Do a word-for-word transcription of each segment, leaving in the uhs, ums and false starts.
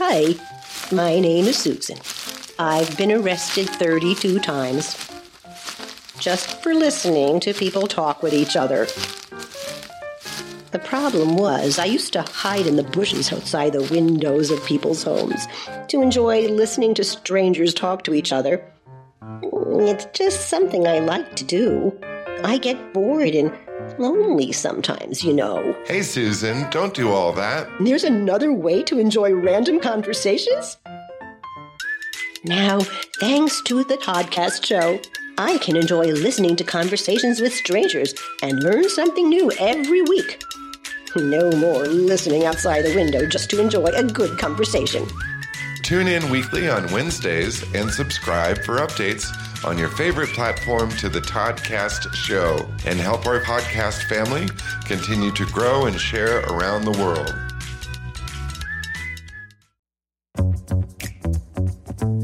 Hi, my name is Susan. I've been arrested thirty-two times just for listening to people talk with each other. The problem was I used to hide in the bushes outside the windows of people's homes to enjoy listening to strangers talk to each other. It's just something I like to do. I get bored and lonely sometimes, you know. Hey, Susan, don't do all that. There's another way to enjoy random conversations? Now, thanks to the Toddcast show, I can enjoy listening to conversations with strangers and learn something new every week. No more listening outside the window just to enjoy a good conversation. Tune in weekly on Wednesdays and subscribe for updates on your favorite platform to the Toddcast show and help our podcast family continue to grow and share around the world.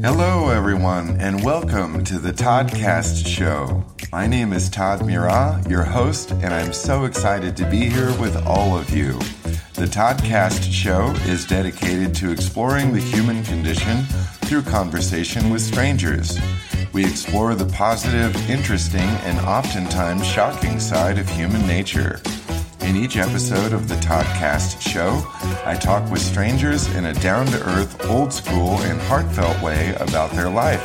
Hello, everyone, and welcome to the Toddcast show. My name is Todd Murat, your host, and I'm so excited to be here with all of you. The Toddcast show is dedicated to exploring the human condition through conversation with strangers. We explore the positive, interesting, and oftentimes shocking side of human nature. In each episode of the Toddcast show, I talk with strangers in a down-to-earth, old-school, and heartfelt way about their life.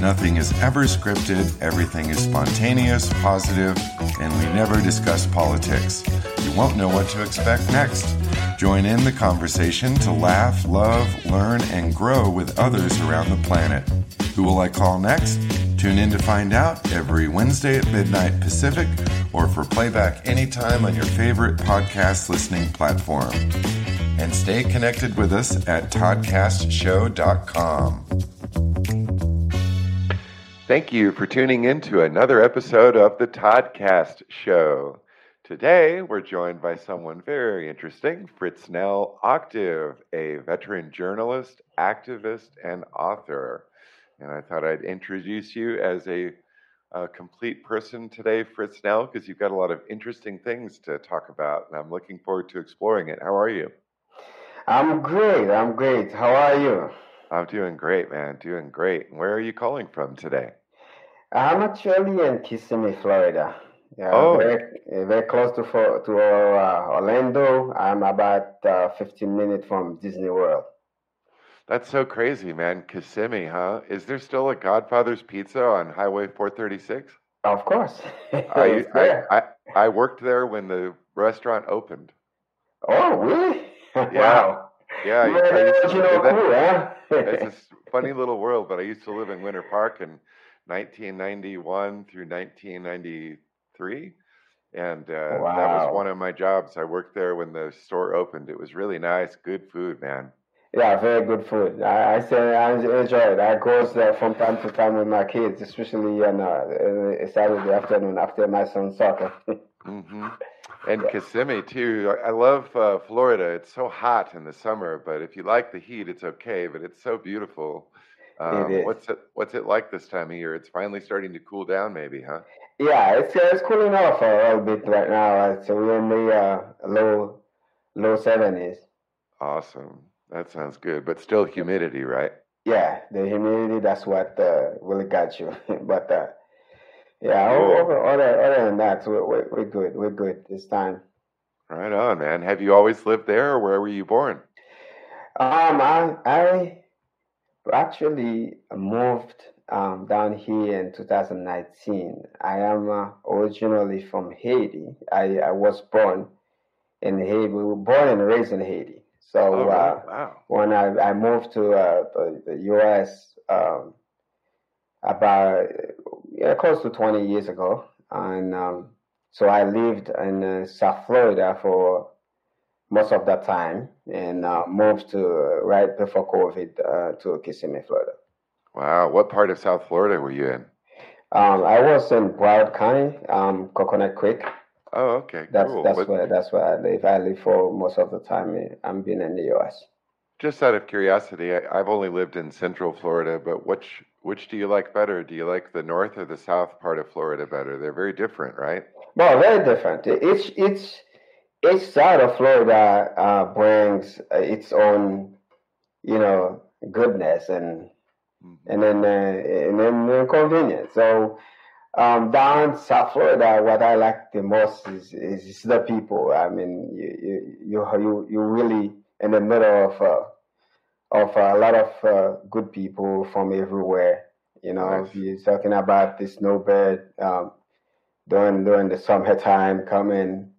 Nothing is ever scripted, everything is spontaneous, positive, and we never discuss politics. You won't know what to expect next. Join in the conversation to laugh, love, learn, and grow with others around the planet. Who will I call next? Tune in to find out every Wednesday at midnight Pacific, or for playback anytime on your favorite podcast listening platform. And stay connected with us at toddcast show dot com. Thank you for tuning in to another episode of the Toddcast Show. Today, we're joined by someone very interesting, Fritznel Octave, a veteran journalist, activist, and author. And I thought I'd introduce you as a, a complete person today, Fritznel, because you've got a lot of interesting things to talk about, and I'm looking forward to exploring it. How are you? I'm great. I'm great. How are you? I'm doing great, man. Doing great. Where are you calling from today? I'm actually in Kissimmee, Florida. Yeah, oh. Very, very close to to uh, Orlando. I'm about uh, fifteen minutes from Disney World. That's so crazy, man. Kissimmee, huh? Is there still a Godfather's Pizza on Highway four thirty-six? Of course. I, I, I, I worked there when the restaurant opened. Oh, really? Yeah. Wow. Yeah, you know, it's a funny little world, but I used to live in Winter Park in nineteen ninety-one through nineteen ninety-three, and uh, wow. That was one of my jobs. I worked there when the store opened. It was really nice, good food, man. Yeah, very good food. I, I say I enjoy it. I go there from time to time with my kids, especially on uh, Saturday afternoon after my son's soccer. Mm-hmm. And Kissimmee, too. I love uh, Florida. It's so hot in the summer, but if you like the heat, it's okay. But it's so beautiful. Um, it is. What's it, what's it like this time of year? It's finally starting to cool down, maybe, huh? Yeah, it's, uh, it's cooling off a little bit right now. It's we're in the uh, low, low seventies. Awesome. That sounds good. But still humidity, right? Yeah, the humidity, that's what uh, really got you. but... Uh, Yeah, other, other, other than that, we're, we're, we're good. We're good this time. Right on, man. Have you always lived there, or where were you born? Um, I, I actually moved um, down here in two thousand nineteen. I am uh, originally from Haiti. I, I was born in Haiti. We were born and raised in Haiti. So oh, uh, wow. when I, I moved to uh, the U S um, about... Yeah, close to twenty years ago, and um, so I lived in uh, South Florida for most of that time, and uh, moved to uh, right before COVID uh, to Kissimmee, Florida. Wow, what part of South Florida were you in? Um, I was in Broward County, um, Coconut Creek. Oh, okay, that's, cool. That's what... where that's where I live. I live for most of the time. I'm been in the U S. Just out of curiosity, I, I've only lived in Central Florida, but which which do you like better? Do you like the north or the south part of Florida better? They're very different, right? Well, very different. Each each each side of Florida uh, brings its own, you know, goodness and mm-hmm. and then uh, and then inconvenience. So um, down South Florida, what I like the most is is the people. I mean, you you you you really in the middle of uh, of a lot of uh, good people from everywhere. You know, nice. If you're talking about the snowbird um, during during the summertime coming.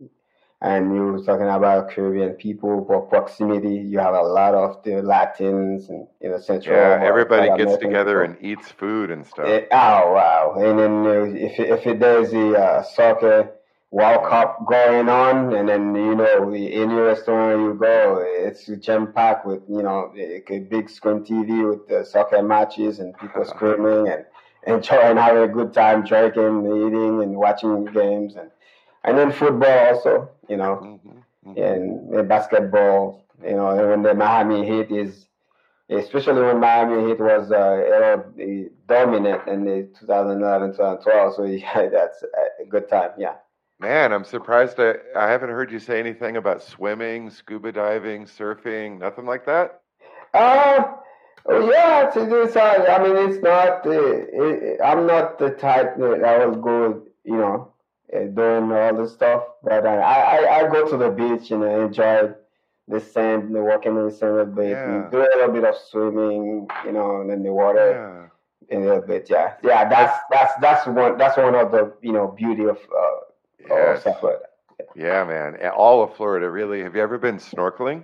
And you were talking about Caribbean people for proximity. You have a lot of the Latins and you know Central. Yeah, everybody gets together and eats food and stuff. It, oh wow! And then uh, if if it, there's the uh, soccer World Cup going on, and then you know any restaurant you go, it's jam packed with you know a big screen T V with the soccer matches and people screaming and enjoying, having a good time, drinking, eating, and watching games and. And then football also, you know, mm-hmm, mm-hmm. And, and basketball, you know, and when the Miami Heat is, especially when Miami Heat was uh, dominant in the two thousand eleven, two thousand twelve, so yeah, that's a good time, yeah. Man, I'm surprised I, I haven't heard you say anything about swimming, scuba diving, surfing, nothing like that? Uh, yeah, it's, it's, I mean, it's not, it, I'm not the type that I will go, you know, doing all this stuff, but I, I, I go to the beach and I enjoy the sand, and walking in the sand a bit, yeah. Do a little bit of swimming, you know, and then the water, yeah. In a little bit, yeah, yeah. That's that's that's one that's one of the you know beauty of uh, yes. South Florida. Yeah. Yeah, man, all of Florida really. Have you ever been snorkeling?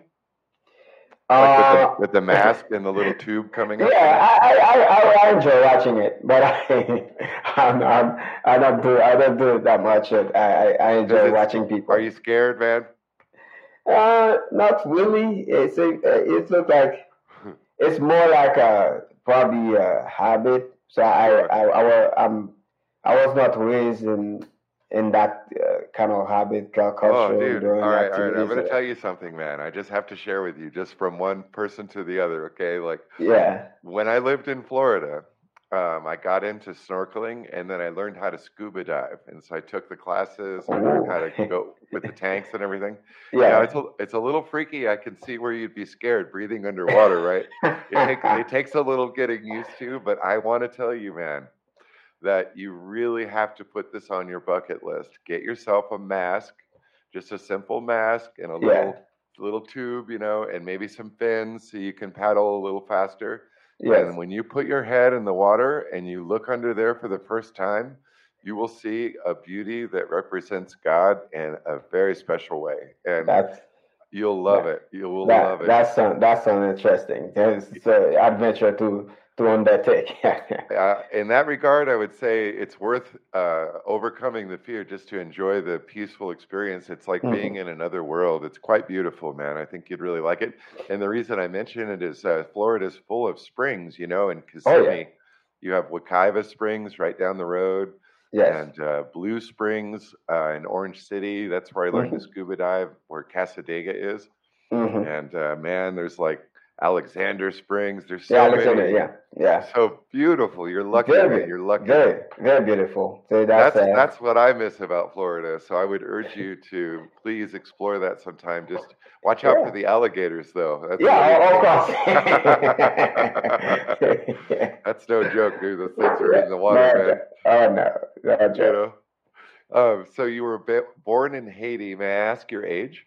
Like with, the, with the mask and the little tube coming up? Yeah, I, I, I, I enjoy watching it, but I I'm, I'm, I don't do I don't do it that much. I I, I enjoy watching people. Are you scared, man? Uh, not really. It's a, it looks like it's more like a probably a habit. So I I I, I'm, I was not raised in in that uh, kind of habit, culture. Oh, dude, all right, all right. I'm going to tell you something, man. I just have to share with you, just from one person to the other, okay? Like, yeah. When I lived in Florida, um, I got into snorkeling, and then I learned how to scuba dive. And so I took the classes, I learned how to go with the tanks and everything. Yeah. You know, it's, a, it's a little freaky. I can see where you'd be scared breathing underwater, right? it, takes, it takes a little getting used to, but I want to tell you, man, that you really have to put this on your bucket list. Get yourself a mask, just a simple mask and a yeah. little little tube, you know, and maybe some fins so you can paddle a little faster. Yes. And when you put your head in the water and you look under there for the first time, you will see a beauty that represents God in a very special way. And that's, you'll love that, it. You will that, love it. That's sounds that sounds interesting. There's an adventure too. To undertake. uh, in that regard, I would say it's worth uh, overcoming the fear just to enjoy the peaceful experience. It's like mm-hmm. being in another world. It's quite beautiful, man. I think you'd really like it. And the reason I mention it is uh, Florida's full of springs, you know, in Kissimmee. Oh, yeah. You have Wekiva Springs right down the road. Yes. And uh, Blue Springs uh, in Orange City. That's where I learned mm-hmm. to scuba dive, where Casadega is. Mm-hmm. And uh, man, there's like Alexander Springs, there's so yeah, Alexander, many. Yeah, yeah. So beautiful. You're lucky. Very, you're lucky. Very, very beautiful. So that's that's, uh, that's what I miss about Florida. So I would urge you to please explore that sometime. Just watch out yeah. for the alligators, though. That's yeah, of course. That's no joke, dude. Those things are in the water, no, man. No, oh no, no joke. You know? Um, so you were born in Haiti. May I ask your age?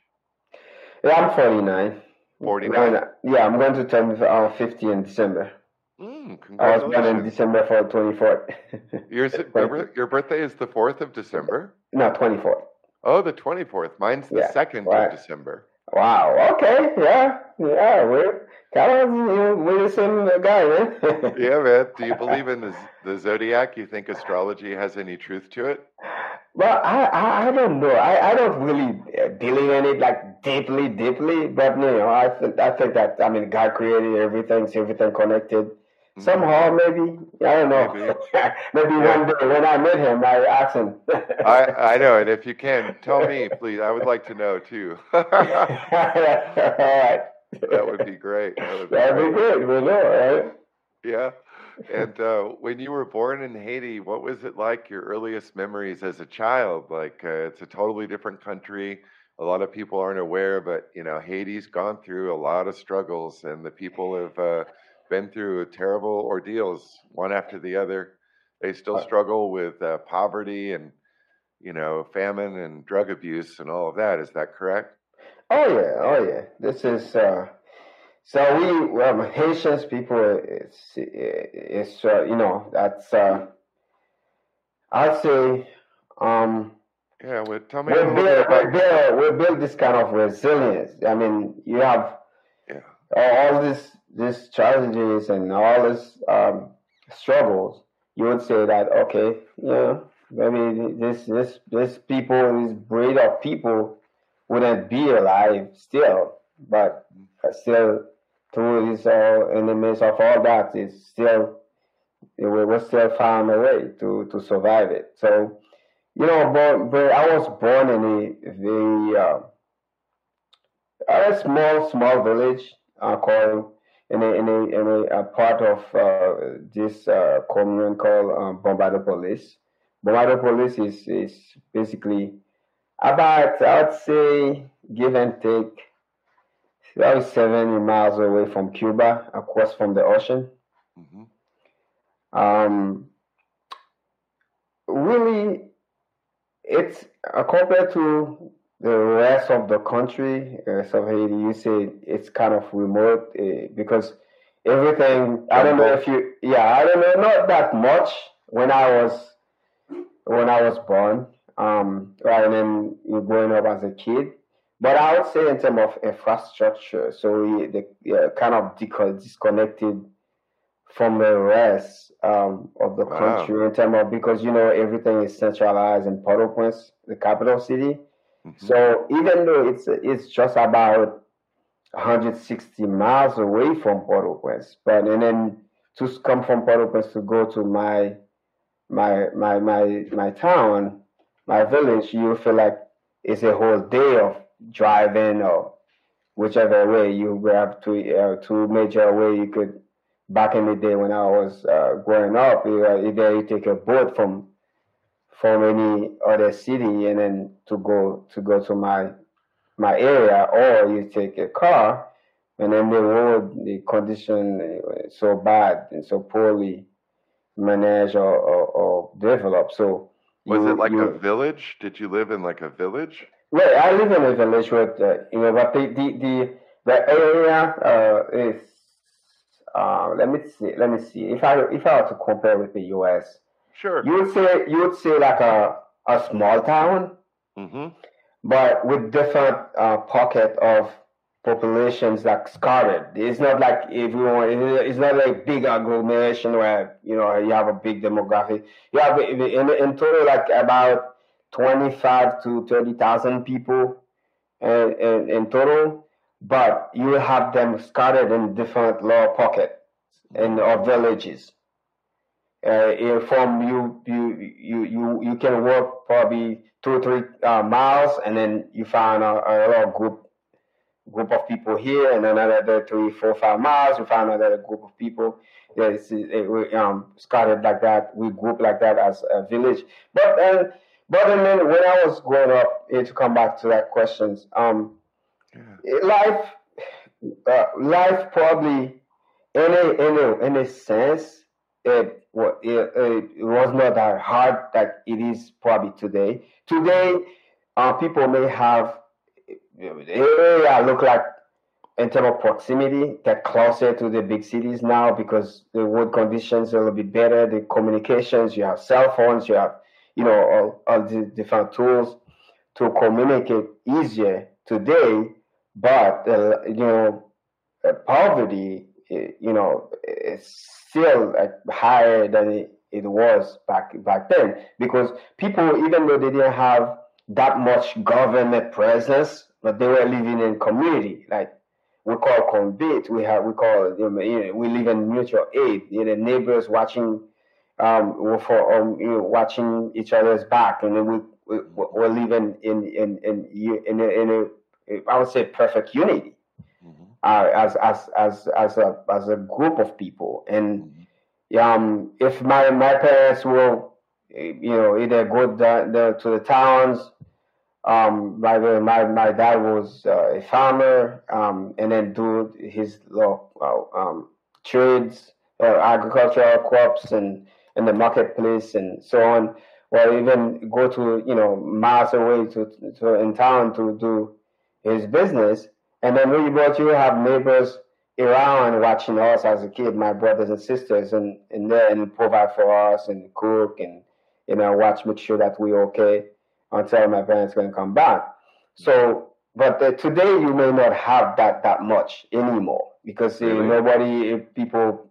Yeah, I'm forty-nine. forty-nine. Yeah, I'm going to turn uh, fifty in December. Mm, I was born in December for twenty-fourth. your, your birthday is the fourth of December? No, twenty-fourth. Oh, the twenty-fourth. Mine's the yeah. second wow. of December. Wow. Okay. Yeah. Yeah. We're kind of you, we're the same guy, man. Yeah, man. Do you believe in the, the zodiac? You think astrology has any truth to it? Well, I I don't know. I, I don't really believe in it like deeply, deeply. But you know, I think I think that I mean God created everything, so everything connected somehow. Maybe I don't know. Maybe, maybe yeah. one day when I met him, I asked him. I I know, and if you can tell me, please, I would like to know too. All right. That would be great. That would be, That'd great. be good. We know, right? Yeah. And uh, when you were born in Haiti, what was it like, your earliest memories as a child? Like, uh, it's a totally different country. a lot of people aren't aware, but, you know, Haiti's gone through a lot of struggles, and the people have uh, been through terrible ordeals, one after the other. They still struggle with uh, poverty and, you know, famine and drug abuse and all of that. Is that correct? Oh, yeah. Oh, yeah. This is... Uh... So we, um, Haitians people, it's, it's uh, you know, that's, uh, I'd say, um, yeah, well, tell me we build, about... we build, we build this kind of resilience. I mean, you have yeah. all, all this, these challenges and all these um, struggles, you would say that, okay, you know, maybe this, this, this people, this breed of people wouldn't be alive still, but still, through this all, in the midst of all that, it's still, we will still find a way to, to survive it. So, you know, but, but I was born in a, a, a small, small village uh, called, in a, in a, in a, a part of uh, this uh, commune called um, Bombardopolis. Bombardopolis is, is basically about, I'd say, give and take, about seventy miles away from Cuba, across from the ocean. Mm-hmm. Um, really, it's uh, compared to the rest of the country, the rest of Haiti, you say it's kind of remote uh, because everything. I don't know if you. Yeah, I don't know. Not that much when I was when I was born. Um, right, and then you growing up as a kid. But I would say in terms of infrastructure, so we the, yeah, kind of disconnected from the rest um, of the country wow. in terms of, because, you know, everything is centralized in Port-au-Prince, the capital city. Mm-hmm. So even though it's it's just about one hundred sixty miles away from Port-au-Prince, but and then to come from Port-au-Prince to go to my my my my my town, my village, you feel like it's a whole day of driving or whichever way you grab two, uh, two major way you could. Back in the day when I was uh, growing up, you, uh, either you take a boat from from any other city and then to go to go to my my area, or you take a car, and then the road, the condition is so bad and so poorly managed or, or, or developed. So was you, it like you, a village? Did you live in like a village? Well, I live in a village with, uh, you know, but the the the, the area uh, is. Uh, let me see. Let me see. If I if I were to compare with the U S, sure, you would say you would say like a a small town, mm-hmm. but with different uh, pocket of populations like scattered. It's not like everyone. It's not like big agglomeration where you know you have a big demographic. You have in in total like about twenty-five to thirty thousand people in, in, in total, but you have them scattered in different little pockets and or villages. Uh, from you, you, you, you, you can walk probably two or three uh, miles, and then you find a, a little group group of people here, and another three, four, five miles, you find another group of people. Yeah, it's it, um, scattered like that. We group like that as a village, but. Uh, But I mean, when I was growing up, to come back to that question, um, yeah. life, uh, life probably, in a in a in a sense, it, it it was not that hard that it is probably today. Today, uh, people may have area look like in terms of proximity, they're closer to the big cities now because the road conditions are a little bit better. The communications, you have cell phones, you have. You know, all, all these different tools to communicate easier today, but, uh, you know, uh, poverty, uh, you know, is still uh, higher than it, it was back back then, because people, even though they didn't have that much government presence, but they were living in community, like we call convit, we have, we call, you know, we live in mutual aid, you know, neighbors watching Um, for um, you know, watching each other's back, and then we, we we're living in in in in, in, a, in a I would say perfect unity, mm-hmm. uh, as as as as a as a group of people. And mm-hmm. um, if my my parents will, you know, either go the, the, to the towns Um, by the way, my, my dad was uh, a farmer, um, and then do his little uh, um, trades, uh, agricultural crops, and in the marketplace and so on. Or even go to, you know, miles away to, to in town to do his business. And then really, but you have neighbors around watching us as a kid, my brothers and sisters, and and there and provide for us and cook and, you know, watch, make sure that we're okay until my parents can come back. So, but the, today you may not have that that much anymore because really? uh, nobody, people,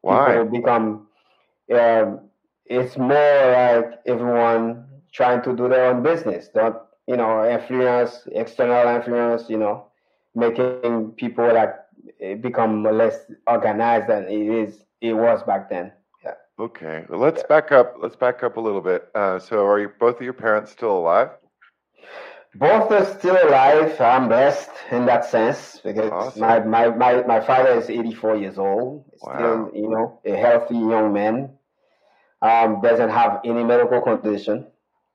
Why? people become, um, it's more like everyone trying to do their own business, don't, you know, influence, external influence, you know, making people like become less organized than it is, it was back then. Yeah. Okay. Well, let's yeah. back up. Let's back up a little bit. Uh, so are you, both of your parents still alive? Both are still alive. I'm blessed in that sense because awesome. my, my, my, my father is eighty-four years old. Wow. Still, you know, a healthy young man. Um, doesn't have any medical condition.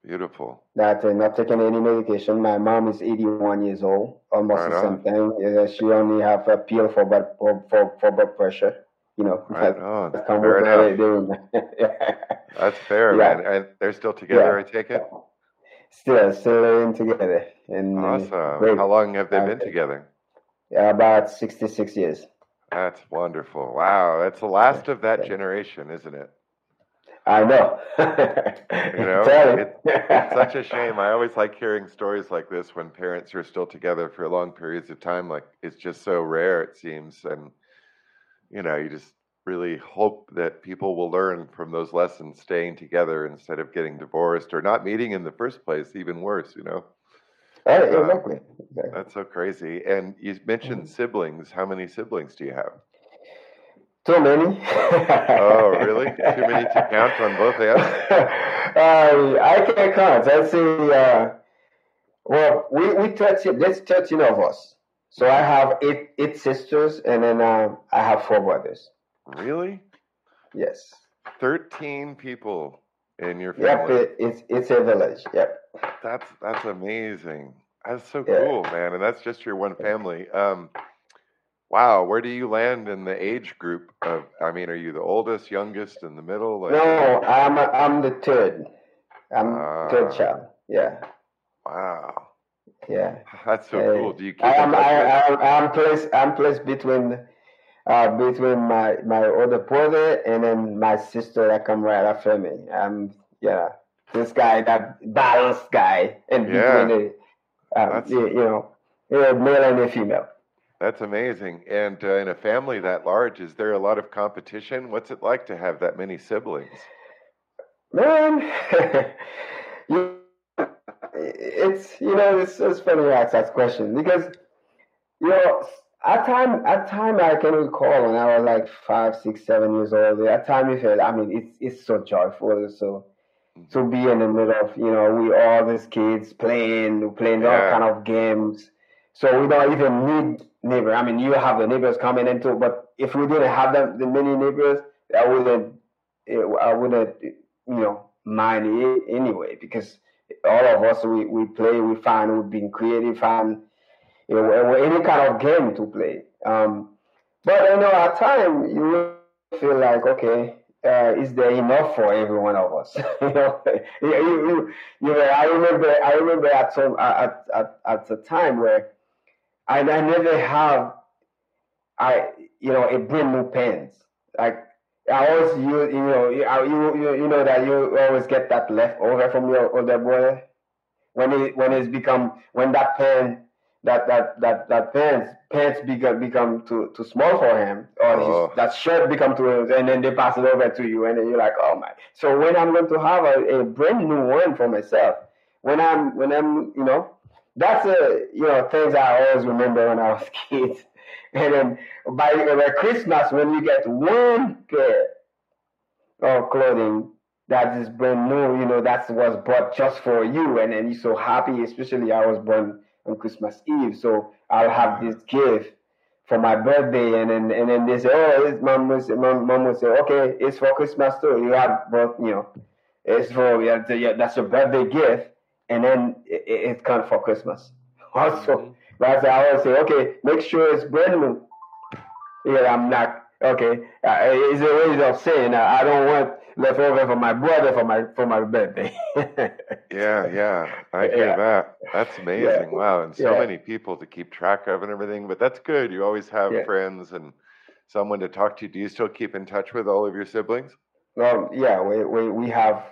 Beautiful. That uh, not taking any medication. My mom is eighty-one years old, almost right the same thing. Uh, she only have a pill for blood for, for, for blood pressure. You know. Right that, on. That's fair enough. yeah. That's fair, yeah. man. And they're still together. Yeah. I take it. Still, still in together. And awesome. Uh, How long have they uh, been together? About sixty-six years. That's wonderful. Wow, that's the last of that generation, isn't it? I know. you know, it, it's such a shame. I always like hearing stories like this when parents are still together for long periods of time. Like, it's just so rare, it seems. And, you know, you just really hope that people will learn from those lessons, staying together instead of getting divorced or not meeting in the first place, even worse, you know. Right, so, exactly. exactly. That's so crazy. And you mentioned mm-hmm. siblings. How many siblings do you have? Too many. oh, really? Too many to count on both of us? uh, I can't count. Let's see. Uh, well, we, we thirteen, there's thirteen of us. So I have eight eight sisters, and then uh, I have four brothers. Really? Yes. thirteen people in your family. Yep, it, it's, it's a village. Yep. That's, that's amazing. That's so yeah. cool, man. And that's just your one family. Um. Wow, where do you land in the age group of, I mean, are you the oldest, youngest, in the middle? Like, no, I'm a, I'm the third. I'm uh, third child, yeah. Wow. Yeah. That's so uh, cool. Do you keep I'm, I, I, I'm placed, I'm placed between uh, between my, my older brother and then my sister that come right after me. I'm, yeah, this guy, that balanced guy in between yeah. the, um, you, you know, the male and the female. That's amazing. And uh, in a family that large, is there a lot of competition? What's it like to have that many siblings? Man, you, it's, you know, it's, it's funny to ask that question because, you know, at time, at time I can recall when I was like five, six, seven years old, at time you felt, I mean, it's, it's so joyful. So mm-hmm. to be in the middle of, you know, we all these kids playing, playing yeah. all kind of games. So we don't even need neighbor. I mean, you have the neighbors coming into, but if we didn't have them, the many neighbors, I wouldn't, I wouldn't, you know, mind it anyway. Because all of us, we, we play, we find, we've been creative, and you know, any kind of game to play. Um, but you know, at time you feel like, okay, uh, is there enough for every one of us? you know, you, you, you know, I remember, I remember at some, at at at the time where. I, I never have, I you know, a brand new pens. Like I always use, you know, you you you know that you always get that leftover from your older brother when it when it's become when that pen that that that that pants pants become become too too small for him or oh. his, that shirt become too and then they pass it over to you and then you're like, oh my. So when I'm going to have a, a brand new one for myself, when I'm when I'm you know. That's a you know things I always remember when I was a kid, and then by, by Christmas when you get one pair of clothing that is brand new, you know that was bought just for you, and then you're so happy. Especially I was born on Christmas Eve, so I'll have this gift for my birthday, and then and then they say, oh, it's mom will say, mom, mom will say, okay, it's for Christmas too. You have both, you know, it's for yeah, that's your birthday gift. and then it, it's gone for Christmas. Also, mm-hmm. That's I always say, okay, make sure it's brand new. Yeah, I'm not okay. Uh, it's a way of saying uh, I don't want leftover for my brother for my for my birthday. yeah, yeah, I hear yeah. that. That's amazing. Yeah. Wow, and so yeah. many people to keep track of and everything. But that's good. You always have yeah. friends and someone to talk to. Do you still keep in touch with all of your siblings? Well, yeah, we we we have.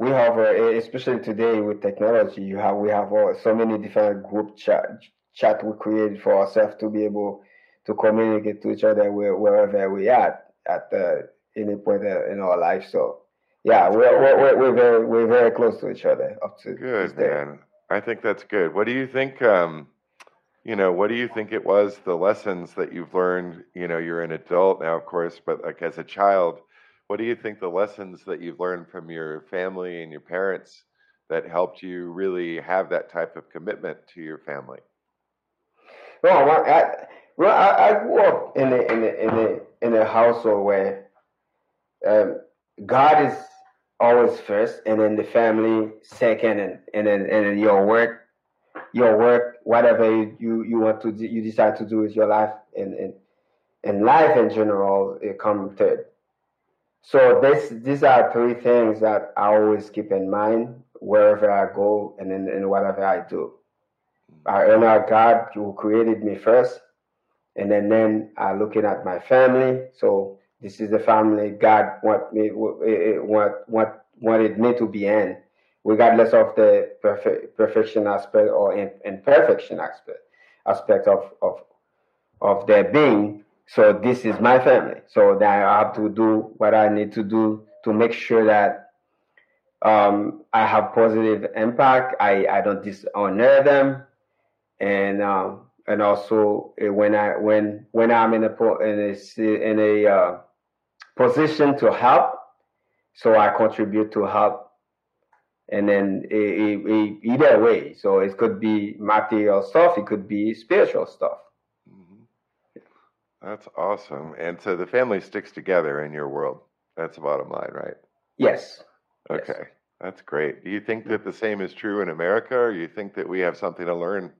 We have, uh, especially today with technology, you have we have all, so many different group chat chat we created for ourselves to be able to communicate to each other wherever we are at uh, any point in our life. So, yeah, we're, we're we're very we're very close to each other up to good today. Man. I think that's good. What do you think? Um, you know, what do you think it was the lessons that you've learned? You know, you're an adult now, of course, but like as a child. What do you think the lessons that you've learned from your family and your parents that helped you really have that type of commitment to your family? Well, I, well, I, I grew up in a, in a, in a, in a household where um, God is always first, and then the family second, and, and then and then your work, your work, whatever you, you, you want to do, you decide to do with your life, and and, and life in general, it comes third. So this, these are three things that I always keep in mind wherever I go and in, in whatever I do. I honor God who created me first, and then, then I looking at my family. So this is the family God want me, want, want, wanted me to be in, regardless of the perfect, perfection aspect or imperfection aspect aspect of, of, of their being. So this is my family. So that I have to do what I need to do to make sure that um, I have positive impact. I, I don't dishonor them, and um, and also when I when when I'm in a in a, in a uh, position to help, so I contribute to help. And then a, a, a, either way, so it could be material stuff, it could be spiritual stuff. That's awesome. And so the family sticks together in your world. That's the bottom line, right? Yes. Okay. Yes. That's great. Do you think that the same is true in America, or do you think that we have something to learn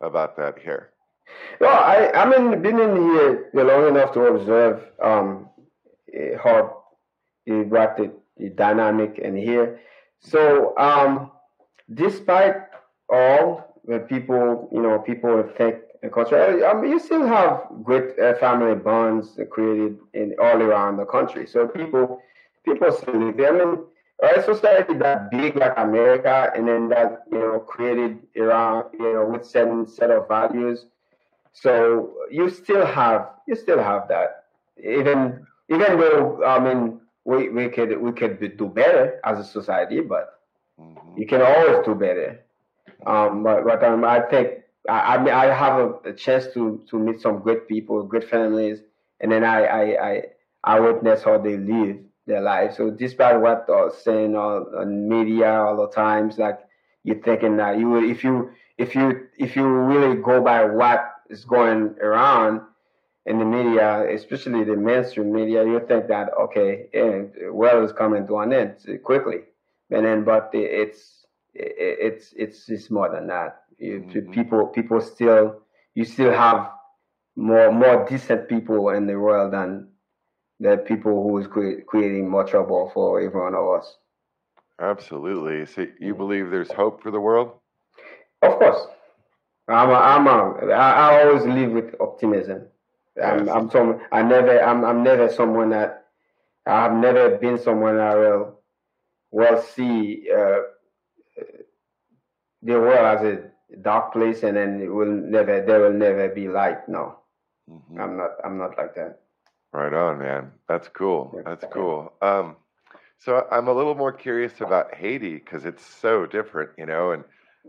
about that here? Well, I, I mean, been in here long enough to observe um, how it brought the, the dynamic in here. So um, despite all the people, you know, people think, and culture, I mean, you still have great uh, family bonds created in all around the country. So people, people still live there. I mean, a society that big like America, and then that you know created around you know with certain set of values. So you still have you still have that. Even even though I mean we we could we could do better as a society, but you can always do better. Um, but but um, I think. I mean, I have a, a chance to, to meet some good people, good families, and then I I, I, I witness how they live their life. So despite what they're saying on, on media all the times, like you're thinking that you will, if you if you if you really go by what is going around in the media, especially the mainstream media, you think that okay, yeah, the world is coming to an end quickly, and then but it's it's it's it's more than that. Mm-hmm. People, people still, you still have more, more decent people in the world than the people who is cre- creating more trouble for everyone of us. Absolutely. So you believe there's hope for the world? Of course. I'm, a, I'm, a, I always live with optimism. Yes. I'm, I'm, some, I never, I'm, I'm never someone that, I've never been someone that will, will see uh, the world as a dark place, and then it will never. There will never be light. No, mm-hmm. I'm not. I'm not like that. Right on, man. That's cool. Yeah. That's cool. Um, so I'm a little more curious about Haiti because it's so different, you know. And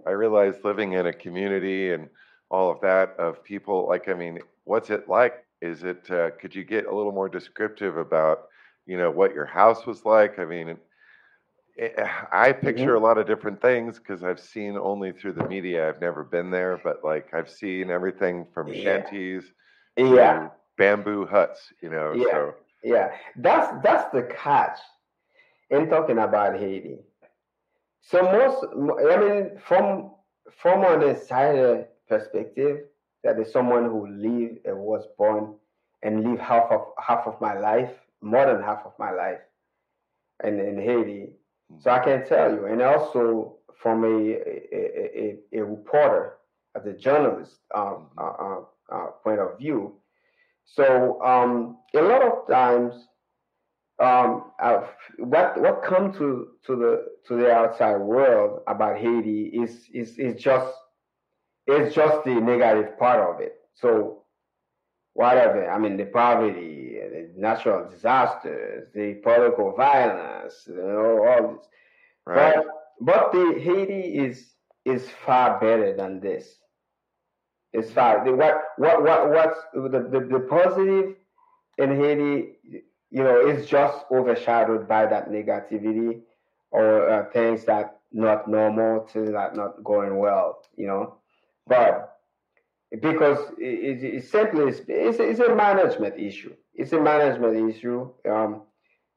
I realized living in a community and all of that of people. Like, I mean, what's it like? Is it? Uh, could you get a little more descriptive about, you know, what your house was like? I mean. I picture mm-hmm. a lot of different things because I've seen only through the media. I've never been there, but like I've seen everything from yeah. shanties to yeah. bamboo huts, you know. Yeah. So. Yeah. That's that's the catch in talking about Haiti. So most, I mean, from from an insider perspective, that is someone who lived and was born and lived half of half of my life, more than half of my life, in, in Haiti. So I can tell you, and also from a a, a, a reporter, as a journalist um, uh, uh, point of view. So um, a lot of times, um, I've, what what comes to to the to the outside world about Haiti is is is just it's just the negative part of it. So whatever, I mean, the poverty, the natural disasters, the political violence, you know, all this. Right. But but the Haiti is is far better than this. It's far the, what what what what's the, the, the positive in Haiti, you know, is just overshadowed by that negativity or uh, things that not normal, things that not going well, you know. But because it, it, it simply is, it's, it's a management issue. It's a management issue. Um,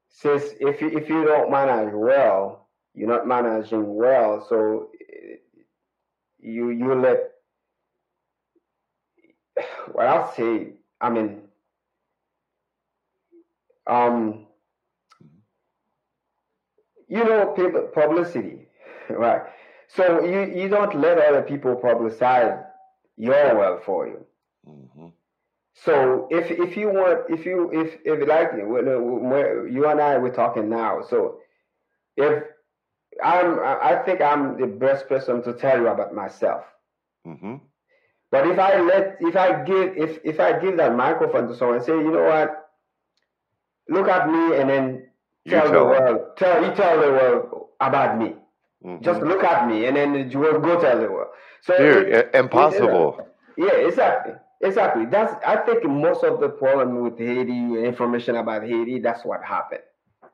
since if you, if you don't manage well, you're not managing well. So you you let. Well, I'll say, I mean, um, you know, people, publicity, right? So you, you don't let other people publicize your wealth for you. Mm-hmm. So if if you want, if you if if like you and I were talking now, so if I'm, I think I'm the best person to tell you about myself. Mm-hmm. But if I let, if I give, if if I give that microphone to someone and say, you know what, look at me, and then tell, tell the world, them. tell you tell the world about me. Mm-hmm. Just look at me, and then you will go tell the world. So Dude, it, impossible. It, it, yeah, exactly, exactly. That's, I think most of the problem with Haiti, information about Haiti, that's what happened.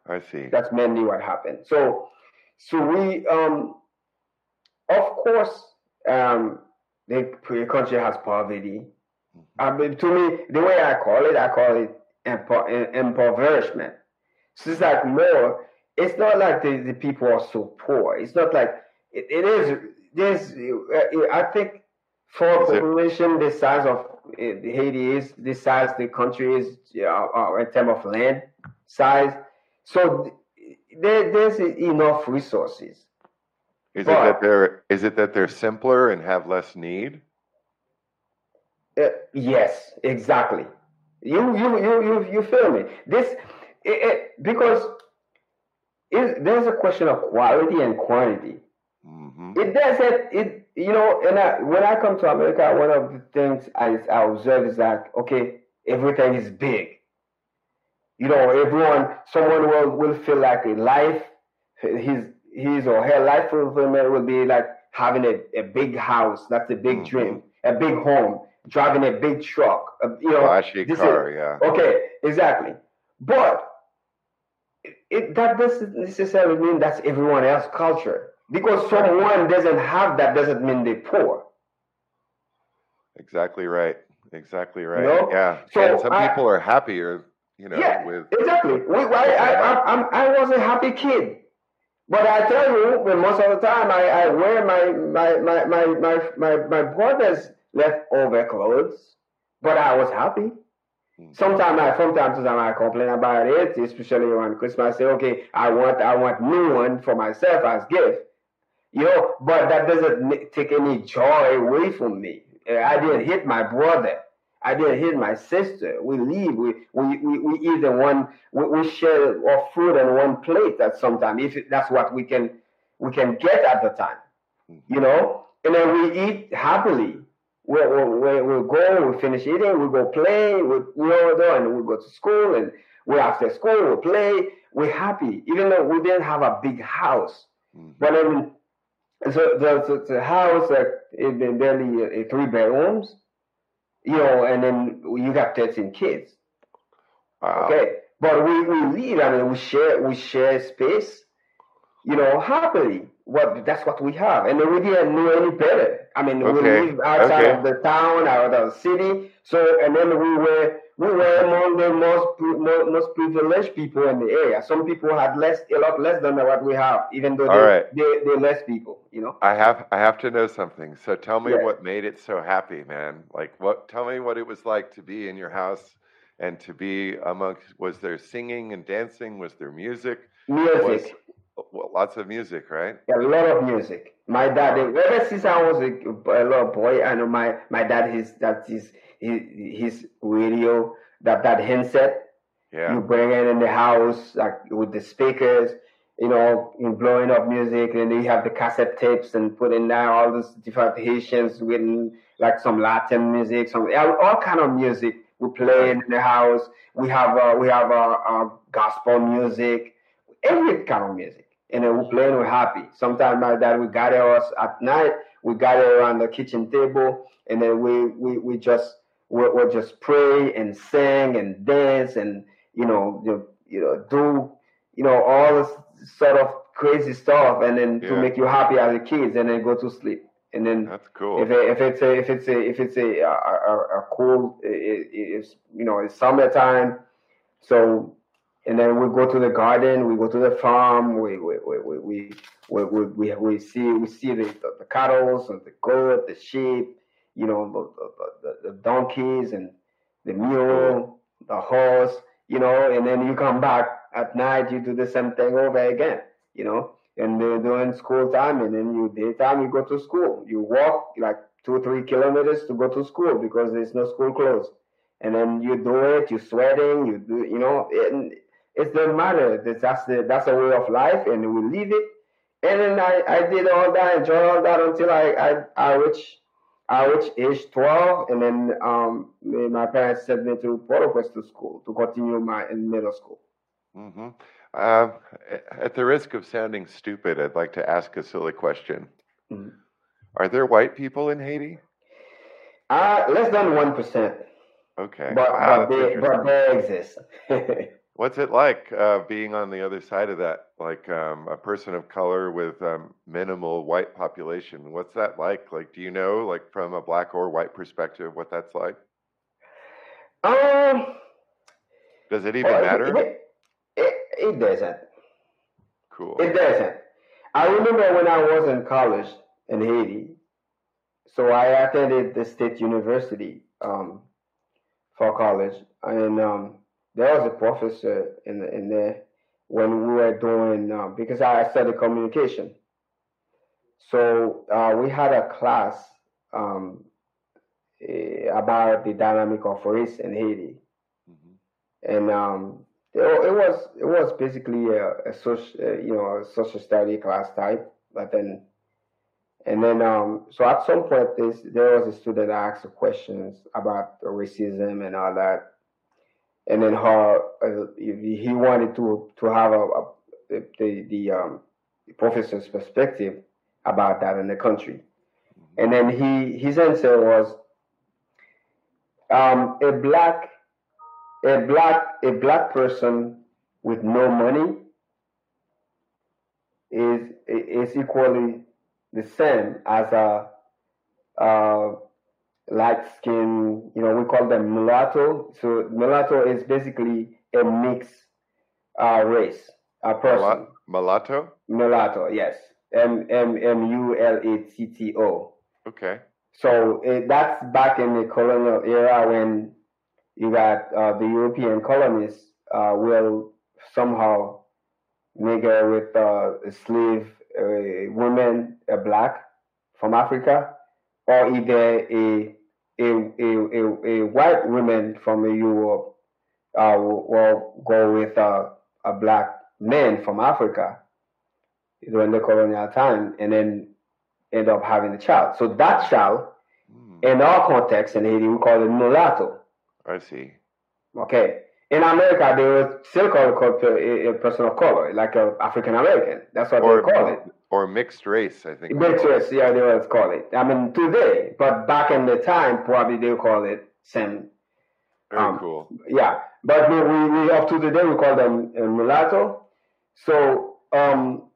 I see. That's mainly what happened. So, so we, um, of course, um, the country has poverty. Mm-hmm. I mean, to me, the way I call it, I call it impo- impoverishment. So it's like more. It's not like the, the people are so poor. It's not like it, it is. There's, I think, for population, the size of Haiti is the size the country is, you know, or in terms of land size. So there, there's enough resources. Is but, it that they're is it that they're simpler and have less need? Uh, yes, exactly. You you you you you feel me? This it, it, because. It, there's a question of quality and quantity. Mm-hmm. It doesn't, it, you know, and I, when I come to America, one of the things I, I observe is that, okay, everything is big. You know, everyone, someone will, will feel like a life, his his or her life fulfillment will be like having a, a big house. That's a big mm-hmm. dream, a big home, driving a big truck, a, you know. Flashy car, is, yeah. Okay, exactly. But It, it, that doesn't necessarily mean that's everyone else's culture. Because someone doesn't have that doesn't mean they're poor. Exactly right. Exactly right. You know? Yeah. So and some I, people are happier, you know. Yeah, with, exactly. With, I, I, I, I'm, I was a happy kid. But I tell you, well, most of the time, I, I wear my, my, my, my, my, my, my brother's leftover clothes. But I was happy. Sometimes I, from time to time, I complain about it, especially around Christmas. I say, okay, I want, I want new one for myself as gift, you know. But that doesn't take any joy away from me. I didn't hit my brother. I didn't hit my sister. We leave. We we we, we eat in one. We, we share our food on one plate. At sometimes, if that's what we can we can get at the time, you know. And then we eat happily. We we we go. We finish eating. We go play. We we all done. And we go to school. And we after school we play. We're happy, even though we didn't have a big house. Mm-hmm. But I mean, so the, the, the house uh, it barely uh, three bedrooms, you know, and then you got thirteen kids. Wow. Okay, but we we live. I mean, we share we share space, you know, happily. Well, that's what we have, and we didn't know any better. I mean, okay. we live outside okay. of the town, out of the city. So, and then we were we were among the most most privileged people in the area. Some people had less, a lot less than what we have, even though they're, right. they, they're less people, you know. I have I have to know something. So tell me yes. what made it so happy, man. Like, what? Tell me what it was like to be in your house and to be amongst. Was there singing and dancing? Was there music? Music. Was, well, lots of music, right? A lot of music. My dad, ever since I was a, a little boy, I know my, my dad, his, that's his, his, his radio, that, that handset. Yeah. You bring it in the house, like with the speakers, you know, and blowing up music. And then you have the cassette tapes and putting down all these different Haitians with like some Latin music, some all kind of music. We play in the house. We have, uh, we have uh, uh, gospel music, every kind of music. And then we play and we're happy. Sometimes my dad would gather us at night. We gather around the kitchen table, and then we we we just we we just pray and sing and dance and you know you, you know do you know all this sort of crazy stuff, and then yeah. to make you happy as a kid, and then go to sleep. And then that's cool. If if it's a if it's a if it's a a, a, a cool it, it's you know it's summertime, so. And then we go to the garden, we go to the farm, we we we we we we, we, we see we see the, the, the cattle and the goat, the sheep, you know, the, the, the donkeys and the mule, the horse, you know, and then you come back at night, you do the same thing over again, you know. And then during school time and then you daytime you go to school. You walk like two or three kilometers to go to school because there's no school closed. And then you do it, you're sweating, you do you know, and it doesn't matter. That's the that's a way of life, and we live it. And then I, I did all that, enjoyed all that until I I I reached I reached age twelve, and then um my parents sent me to Port-au-Prince to school to continue my in middle school. Mm-hmm. Uh, at the risk of sounding stupid, I'd like to ask a silly question. Mm-hmm. Are there white people in Haiti? Uh less than one percent. Okay, but wow, but, they, but they exist. What's it like uh, being on the other side of that, like um, a person of color with um, minimal white population? What's that like? Like, do you know, like from a black or white perspective, what that's like? Um, Does it even uh, matter? It, it, it doesn't. Cool. It doesn't. I remember when I was in college in Haiti, so I attended the State University um, for college, and um, there was a professor in the, in there when we were doing, uh, because I studied communication. So uh, we had a class um, eh, about the dynamic of race in Haiti. Mm-hmm. And um, it, it was it was basically a, a social, uh, you know, a social study class type. But then, and then, um, so at some point, this, there was a student that asked questions about racism and all that. And then her, uh, he wanted to to have a, a, the the um, professor's perspective about that in the country. And then he his answer was um, a black a black a black person with no money is is equally the same as a, a light skin, you know, we call them mulatto. So mulatto is basically a mixed uh, race, a person. Mulatto? Mulatto, yes. M M M U L A T T O. Okay. So it, that's back in the colonial era when you got uh, the European colonists uh, will somehow nigger with uh, a slave, a woman, a black from Africa, or either a A, a, a, a white woman from Europe uh, will, will go with a, a black man from Africa during the colonial time and then end up having a child. So that child, mm. in our context in Haiti, we call it mulatto. I see. Okay. In America, they will still call a, a person of color, like an African-American. That's what or, they call it. Or mixed race, I think. Mixed race, yeah, they would call it. I mean, today, but back in the time, probably they call it same. Very um, cool. Yeah, but we, we, we up to today, we call them uh, mulatto. So um,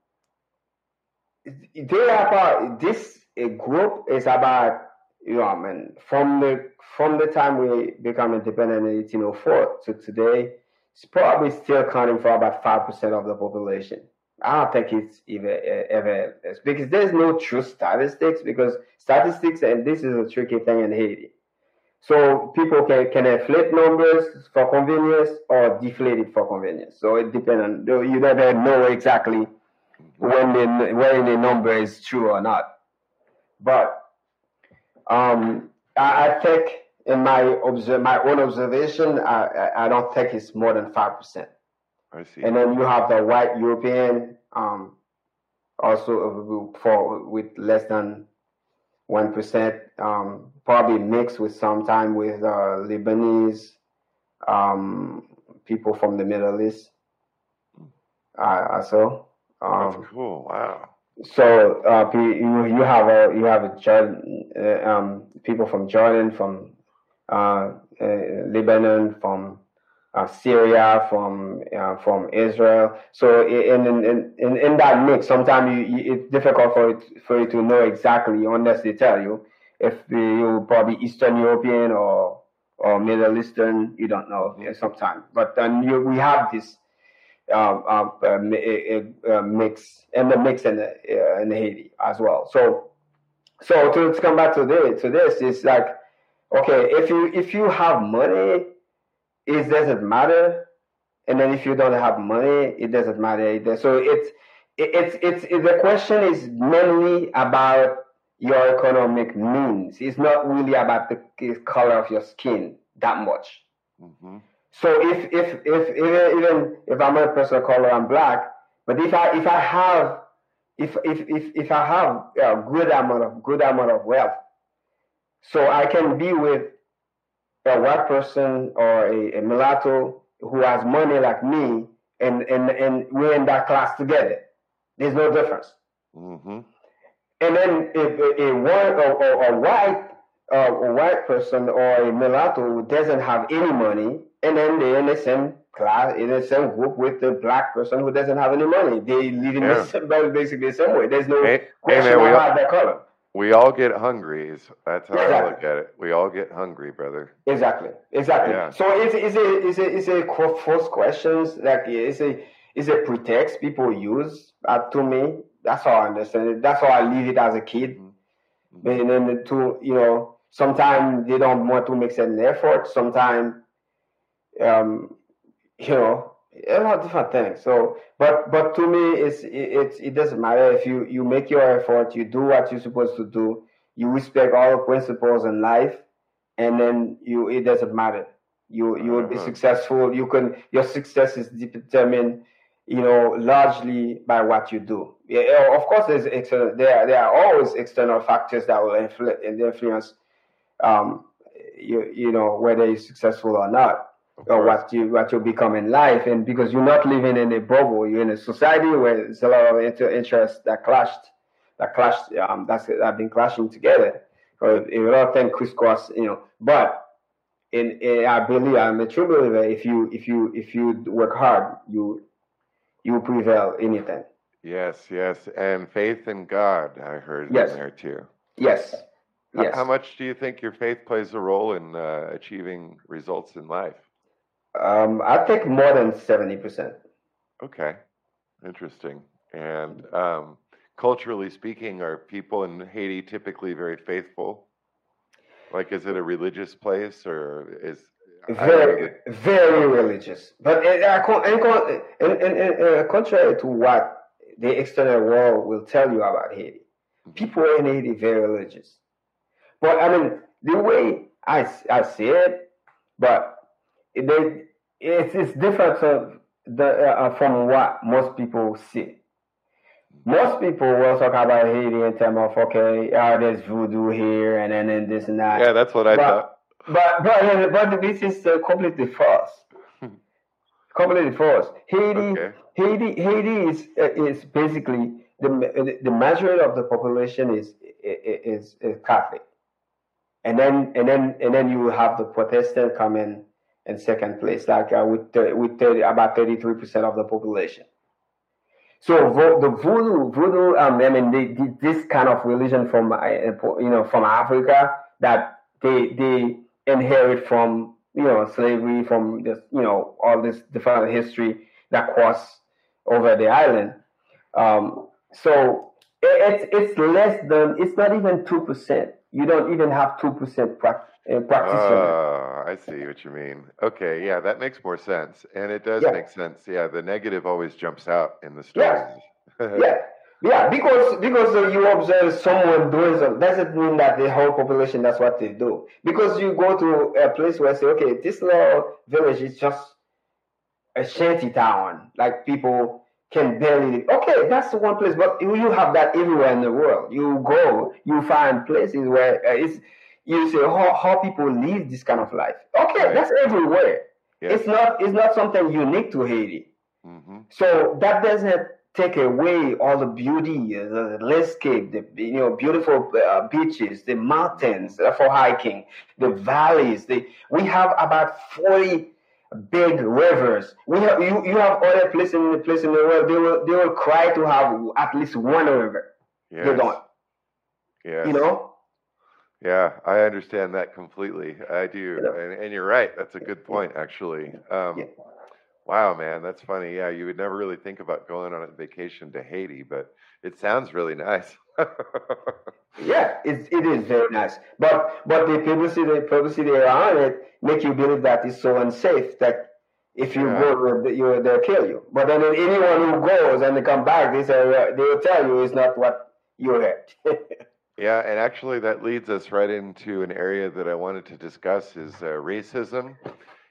they are about, this uh, group is about you know, I mean, from the from the time we became independent in eighteen oh four to today, it's probably still accounting for about five percent of the population. I don't think it's even ever less, because there's no true statistics, because statistics, and this is a tricky thing in Haiti. So people can, can inflate numbers for convenience or deflate it for convenience. So it depends on, you never know exactly when the, when the number is true or not. But um, I, I think in my observe, my own observation, I, I don't think it's more than five percent. I see. And then you have the white European um, also for with less than one percent, um, probably mixed with sometime with uh, Lebanese, um, people from the Middle East. Uh, so um, that's cool. Wow. So uh, you you have a you have a Jordan, uh, um, people from Jordan, from uh, uh, Lebanon, from uh, Syria, from uh, from Israel. So in in in, in that mix, sometimes you, you, it's difficult for it, for you to know exactly unless they tell you. If you're probably Eastern European or or Middle Eastern, you don't know sometimes. But then you, we have this um, um, uh, uh, mix, and the mix in, uh, in Haiti as well. So, so to, to come back to this, to this, it's like, okay, if you if you have money, it doesn't matter, and then if you don't have money, it doesn't matter either. So it's it's it's it, the question is mainly about your economic means. It's not really about the color of your skin that much. Mm-hmm. So if if if even, even if I'm not a person of color, I'm black. But if I if I have if if if, if I have a good amount of good amount of wealth, so I can be with a white person or a, a mulatto who has money like me, and and and we're in that class together. There's no difference. Mm-hmm. And then if a, a, a, a white uh, a white person or a mulatto who doesn't have any money, and then they're in the same class, in the same group with the black person who doesn't have any money. They live in yeah. the same, basically the same way. There's no hey, question hey man, about all, that color. We all get hungry. That's how exactly. I look at it. We all get hungry, brother. Exactly. Exactly. Yeah. So it's, it's, a, it's, a, it's a false questions. Like it's a, it's a pretext people use uh, to me. That's how I understand it. That's how I leave it as a kid. Mm-hmm. And then the two, you know, sometimes they don't want to make an effort. Sometimes, um, you know, a lot of different things. So, but but to me, it's it, it doesn't matter if you, you make your effort, you do what you're supposed to do, you respect all the principles in life, and then you it doesn't matter. You you will be mm-hmm. successful. You can your success is determined, you know, largely by what you do. Yeah, of course, there's external, there, there are always external factors that will influ- influence, um, you, you know, whether you're successful or not, or what you what you become in life. And because you're not living in a bubble, you're in a society where there's a lot of inter- interests that clashed, that clashed, um, that's that have been clashing together. So a lot of things crisscross, you know. But in, in I believe I'm a true believer. If you if you if you work hard, you you prevail anything. Yes, yes, and faith in God, I heard yes. in there too. Yes, yes. How, how much do you think your faith plays a role in uh, achieving results in life? Um, I think more than seventy percent. Okay, interesting. And um, culturally speaking, are people in Haiti typically very faithful? Like, is it a religious place, or is... Very, very religious. But uh, in, in, in, uh, contrary to what the external world will tell you about Haiti, people in Haiti are very religious. But I mean, the way I, I see it, but they, it's, it's different from, the, uh, from what most people see. Most people will talk about Haiti in terms of, okay, oh, there's voodoo here, and then and this and that. Yeah, that's what I but, thought. But, but, but this is uh, completely false. Completely false. Haiti, okay. Haiti, Haiti is uh, is basically the the majority of the population is is, is Catholic, and then and then and then you have the Protestant come in in second place, like uh, with uh, with thirty, about thirty-three percent of the population. So vo- the voodoo, voodoo, um, I mean, they, this kind of religion from uh, you know from Africa that they they inherit from, you know, slavery, from this, you know, all this different history that crossed over the island. Um, so it, it's it's less than, it's not even two percent. You don't even have two percent practice. Uh, I see what you mean. Okay, yeah, that makes more sense. And it does yeah. make sense. Yeah, the negative always jumps out in the stories. Yeah, yeah. yeah. Because because you observe someone doing something, doesn't mean that the whole population, that's what they do. Because you go to a place where you say, okay, this little village is just a shanty town. Like, people can barely live. Okay, that's one place. But you have that everywhere in the world. You go, you find places where it's... You say, how, how people live this kind of life. Okay, right. That's everywhere. Yeah. It's not it's not something unique to Haiti. Mm-hmm. So that doesn't take away all the beauty, the landscape, the you know beautiful uh, beaches, the mountains for hiking, the valleys. The, we have about forty big rivers. We have you, you have other places in the place in the world. They will they will cry to have at least one river. Yes. They don't. Yes. You know. Yeah, I understand that completely. I do. And, and you're right. That's a good point, actually. Um, yeah. Wow, man, that's funny. Yeah, you would never really think about going on a vacation to Haiti, but it sounds really nice. yeah, it, it is very nice. But but the publicity, the publicity around it make you believe that it's so unsafe that if you yeah. go, you, they'll kill you. But then anyone who goes and they come back, they say, they'll tell you it's not what you heard. Yeah, and actually that leads us right into an area that I wanted to discuss is uh, racism.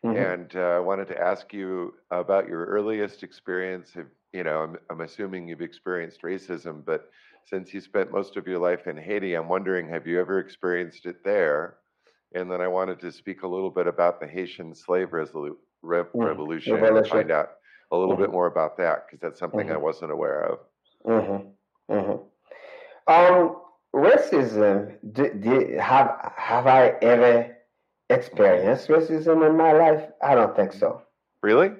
Mm-hmm. And uh, I wanted to ask you about your earliest experience. Of, you know, I'm, I'm assuming you've experienced racism, but since you spent most of your life in Haiti, I'm wondering, have you ever experienced it there? And then I wanted to speak a little bit about the Haitian slave resolu- re- mm-hmm. revolution, revolution and find out a little mm-hmm. bit more about that, because that's something mm-hmm. I wasn't aware of. Mm-hmm. Mm-hmm. Um. Racism, do, do, have have I ever experienced racism in my life? I don't think so. Really?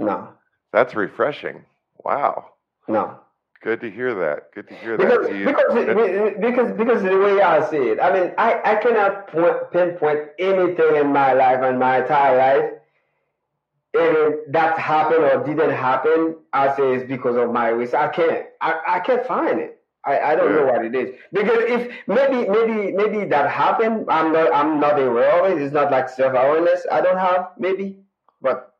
No. That's refreshing. Wow. No. Good to hear that. Good to hear because, that. You, because, because, because the way I see it, I mean, I, I cannot point, pinpoint anything in my life and my entire life. And that happened or didn't happen, I say it's because of my race. I can't. I, I can't find it. I, I don't yeah. know what it is, because if maybe maybe maybe that happened, I'm not I'm not aware of it. It's not like self awareness I don't have, maybe, but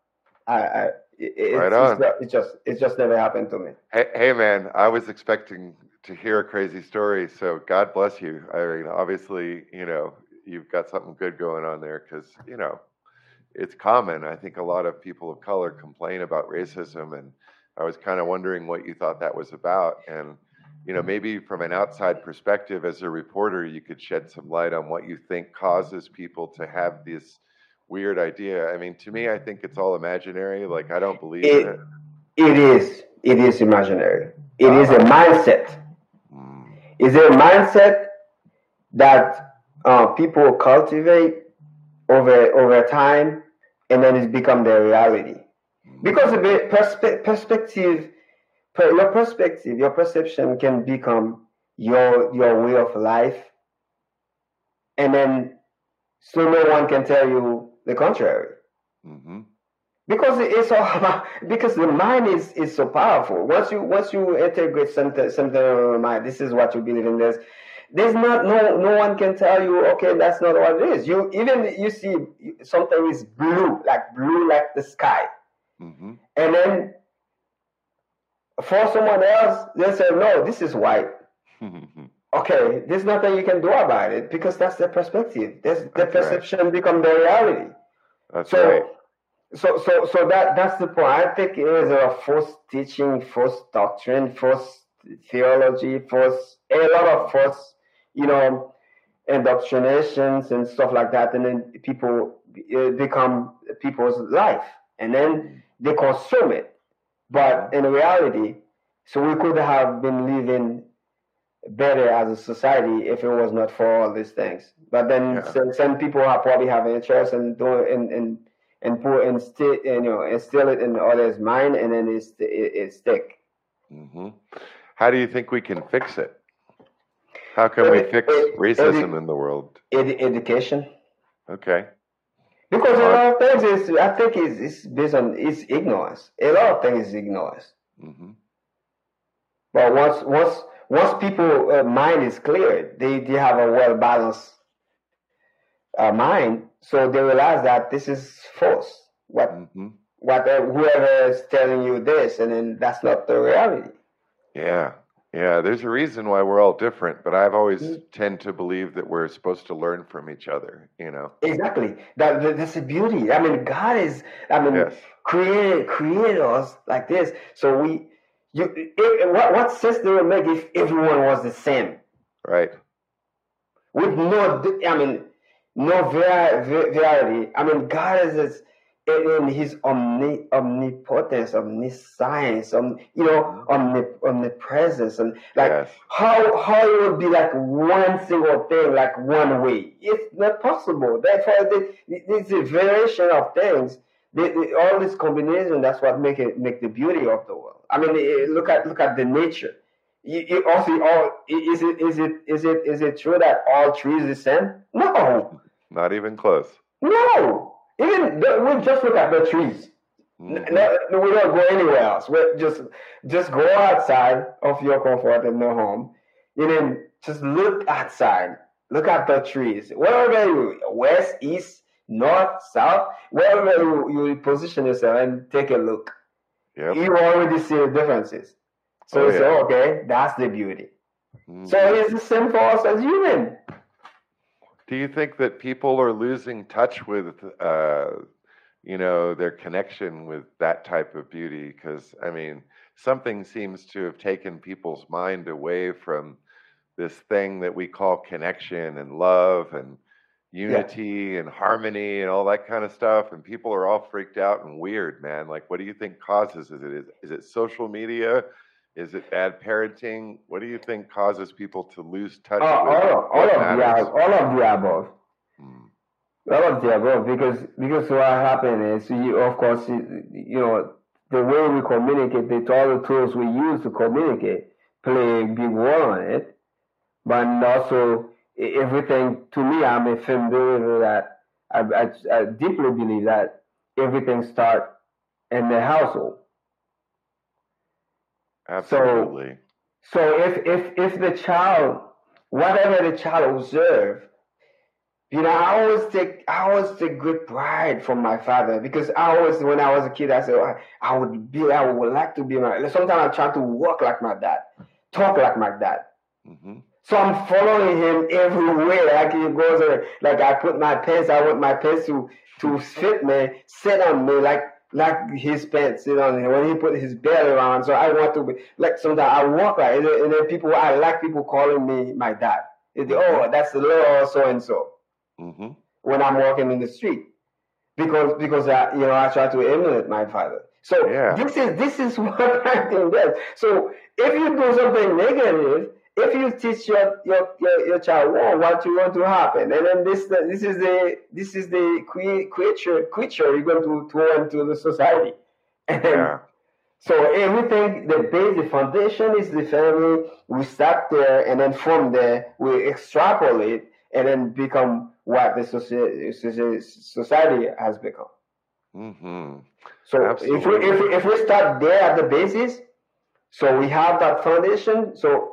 I, I it, right it's, it's, it's just it's just never happened to me. Hey, hey man, I was expecting to hear a crazy story, so God bless you. I mean, obviously, you know, you've got something good going on there, because you know it's common. I think a lot of people of color complain about racism, and I was kind of wondering what you thought that was about. And you know, maybe from an outside perspective as a reporter, you could shed some light on what you think causes people to have this weird idea. I mean, to me, I think it's all imaginary. Like, I don't believe it, in it. It is. It is imaginary. It uh-huh. is a mindset. Mm. It's a mindset that uh, people cultivate over over time, and then it becomes their reality. Because of the perspe- perspective... Your perspective, your perception can become your your way of life, and then so no one can tell you the contrary. Mm-hmm. Because it's all about, because the mind is, is so powerful. Once you once you integrate something something in your mind, this is what you believe in. This there's not no no one can tell you. Okay, that's not what it is. You even you see something is blue, like blue like the sky, mm-hmm. and then. For someone else, they say, no, this is white. Okay, there's nothing you can do about it, because that's their perspective. That's, that's their perception right. become their reality. That's so, right. So, so, so that, that's the point. I think it is a false teaching, false doctrine, false theology, false, a lot of false, you know, indoctrinations and stuff like that. And then people it become people's life, and then they consume it. But in reality, so we could have been living better as a society if it was not for all these things. But then yeah. some, some people are probably have interest and do and and and put and still you know instill it in others' mind, and then it's it, it stick. Mm-hmm. How do you think we can fix it? How can we fix racism in the world? Ed- education. Okay. Because a lot of things is, I think it's, it's based on, it's ignorance. A lot of things is ignorance. Mm-hmm. But once once once people's uh, mind is cleared, they, they have a well balanced uh, mind, so they realize that this is false. What mm-hmm. what uh, whoever is telling you this, and then that's not the reality. Yeah. Yeah, there's a reason why we're all different, but I've always mm-hmm. tend to believe that we're supposed to learn from each other, you know. Exactly. That, that's the beauty. I mean, God is, I mean, yes. created, created us like this. So we, you, it, what, what sense do it make if everyone was the same? Right. With no, I mean, no variety. I mean, God is this. In his omni, omnipotence, omniscience, om, you know, omnip, omnipresence, and like yes. how how it would be like one single thing, like one way. It's not possible. Therefore, it's a variation of things. They, they, all this combination. That's what make it make the beauty of the world. I mean, it, look at look at the nature. You, you also, all is it is it is it is it true that all trees are the same? No. Not even close. No. Even we'll just look at the trees. Mm-hmm. No, no, we don't go anywhere else. We just just go outside of your comfort and your home, and then just look outside. Look at the trees. Wherever you west, east, north, south, wherever you, you position yourself and take a look, yep. you already see the differences. So oh, you yeah. say, okay, that's the beauty. Mm-hmm. So it's the same for us as humans. Do you think that people are losing touch with, uh, you know, their connection with that type of beauty? Because, I mean, something seems to have taken people's mind away from this thing that we call connection and love and unity yeah. and harmony and all that kind of stuff. And people are all freaked out and weird, man. Like, what do you think causes it? Is, is it social media? Is it bad parenting? What do you think causes people to lose touch oh, with all of, all of the above, all of the above, hmm. all of the above? Because because what happens is, you, of course, you, you know, the way we communicate, the all the tools we use to communicate play a big role on it. But also everything, to me, I'm a firm believer that I, I, I deeply believe that everything starts in the household. Absolutely. So, so if, if if the child, whatever the child observe, you know, I always take I always take good pride from my father, because I always, when I was a kid, I said, oh, I would be, I would like to be my. Sometimes I try to walk like my dad, talk like my dad. Mm-hmm. So I'm following him everywhere. Like he goes, there, like I put my pants, I want my pants to to fit me, sit on me, like. Like his pants, you know, when he put his belt around. So I want to be like, sometimes I walk like, and then, and then people, I like people calling me my dad. They say, oh, that's the little so and so. Mm-hmm. When I'm walking in the street, because because I, you know, I try to emulate my father. So yeah. this is this is what I think does. So if you do something negative, if you teach your your your, your child well, what you want to happen, and then this this is the this is the creature creature you're going to throw into the society. And yeah. So everything, the base, the foundation is the family. We start there, and then from there we extrapolate, and then become what the society has become. Mm-hmm. So Absolutely. if we if we, if we start there at the basis, so we have that foundation. So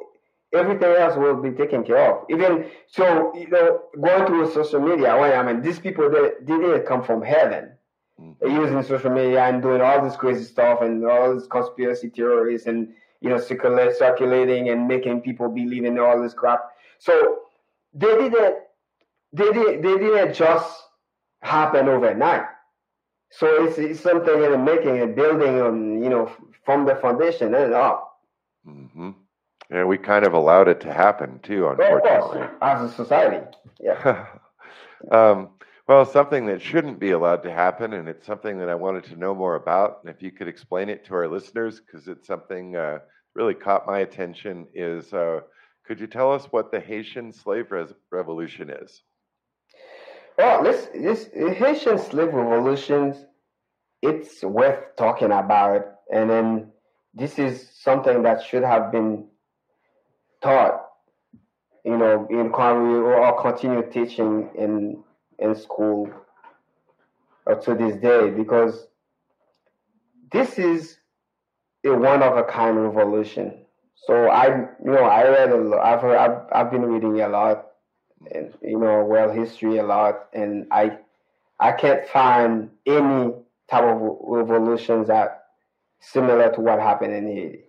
everything else will be taken care of. Even so, you know, going through social media, well, I mean, these people, they, they didn't come from heaven. Mm-hmm. Using social media and doing all this crazy stuff and all these conspiracy theories and, you know, circulating and making people believe in all this crap. So they didn't, they didn't, they didn't just happen overnight. So it's, it's something in the making and building on, you know, from the foundation and up. Mm-hmm. And we kind of allowed it to happen, too, unfortunately. As a society, yeah. um, well, something that shouldn't be allowed to happen, and it's something that I wanted to know more about, and if you could explain it to our listeners, because it's something uh, really caught my attention, is uh, could you tell us what the Haitian slave res- revolution is? Well, this, this Haitian slave revolution, it's worth talking about, and then this is something that should have been taught you know, inquiry or, or continue teaching in in school up to this day, because this is a one-of-a-kind revolution. So I, you know, I read a lot. I've heard, I've I've been reading a lot, and you know, world history a lot, and I I can't find any type of revolutions that similar to what happened in Haiti.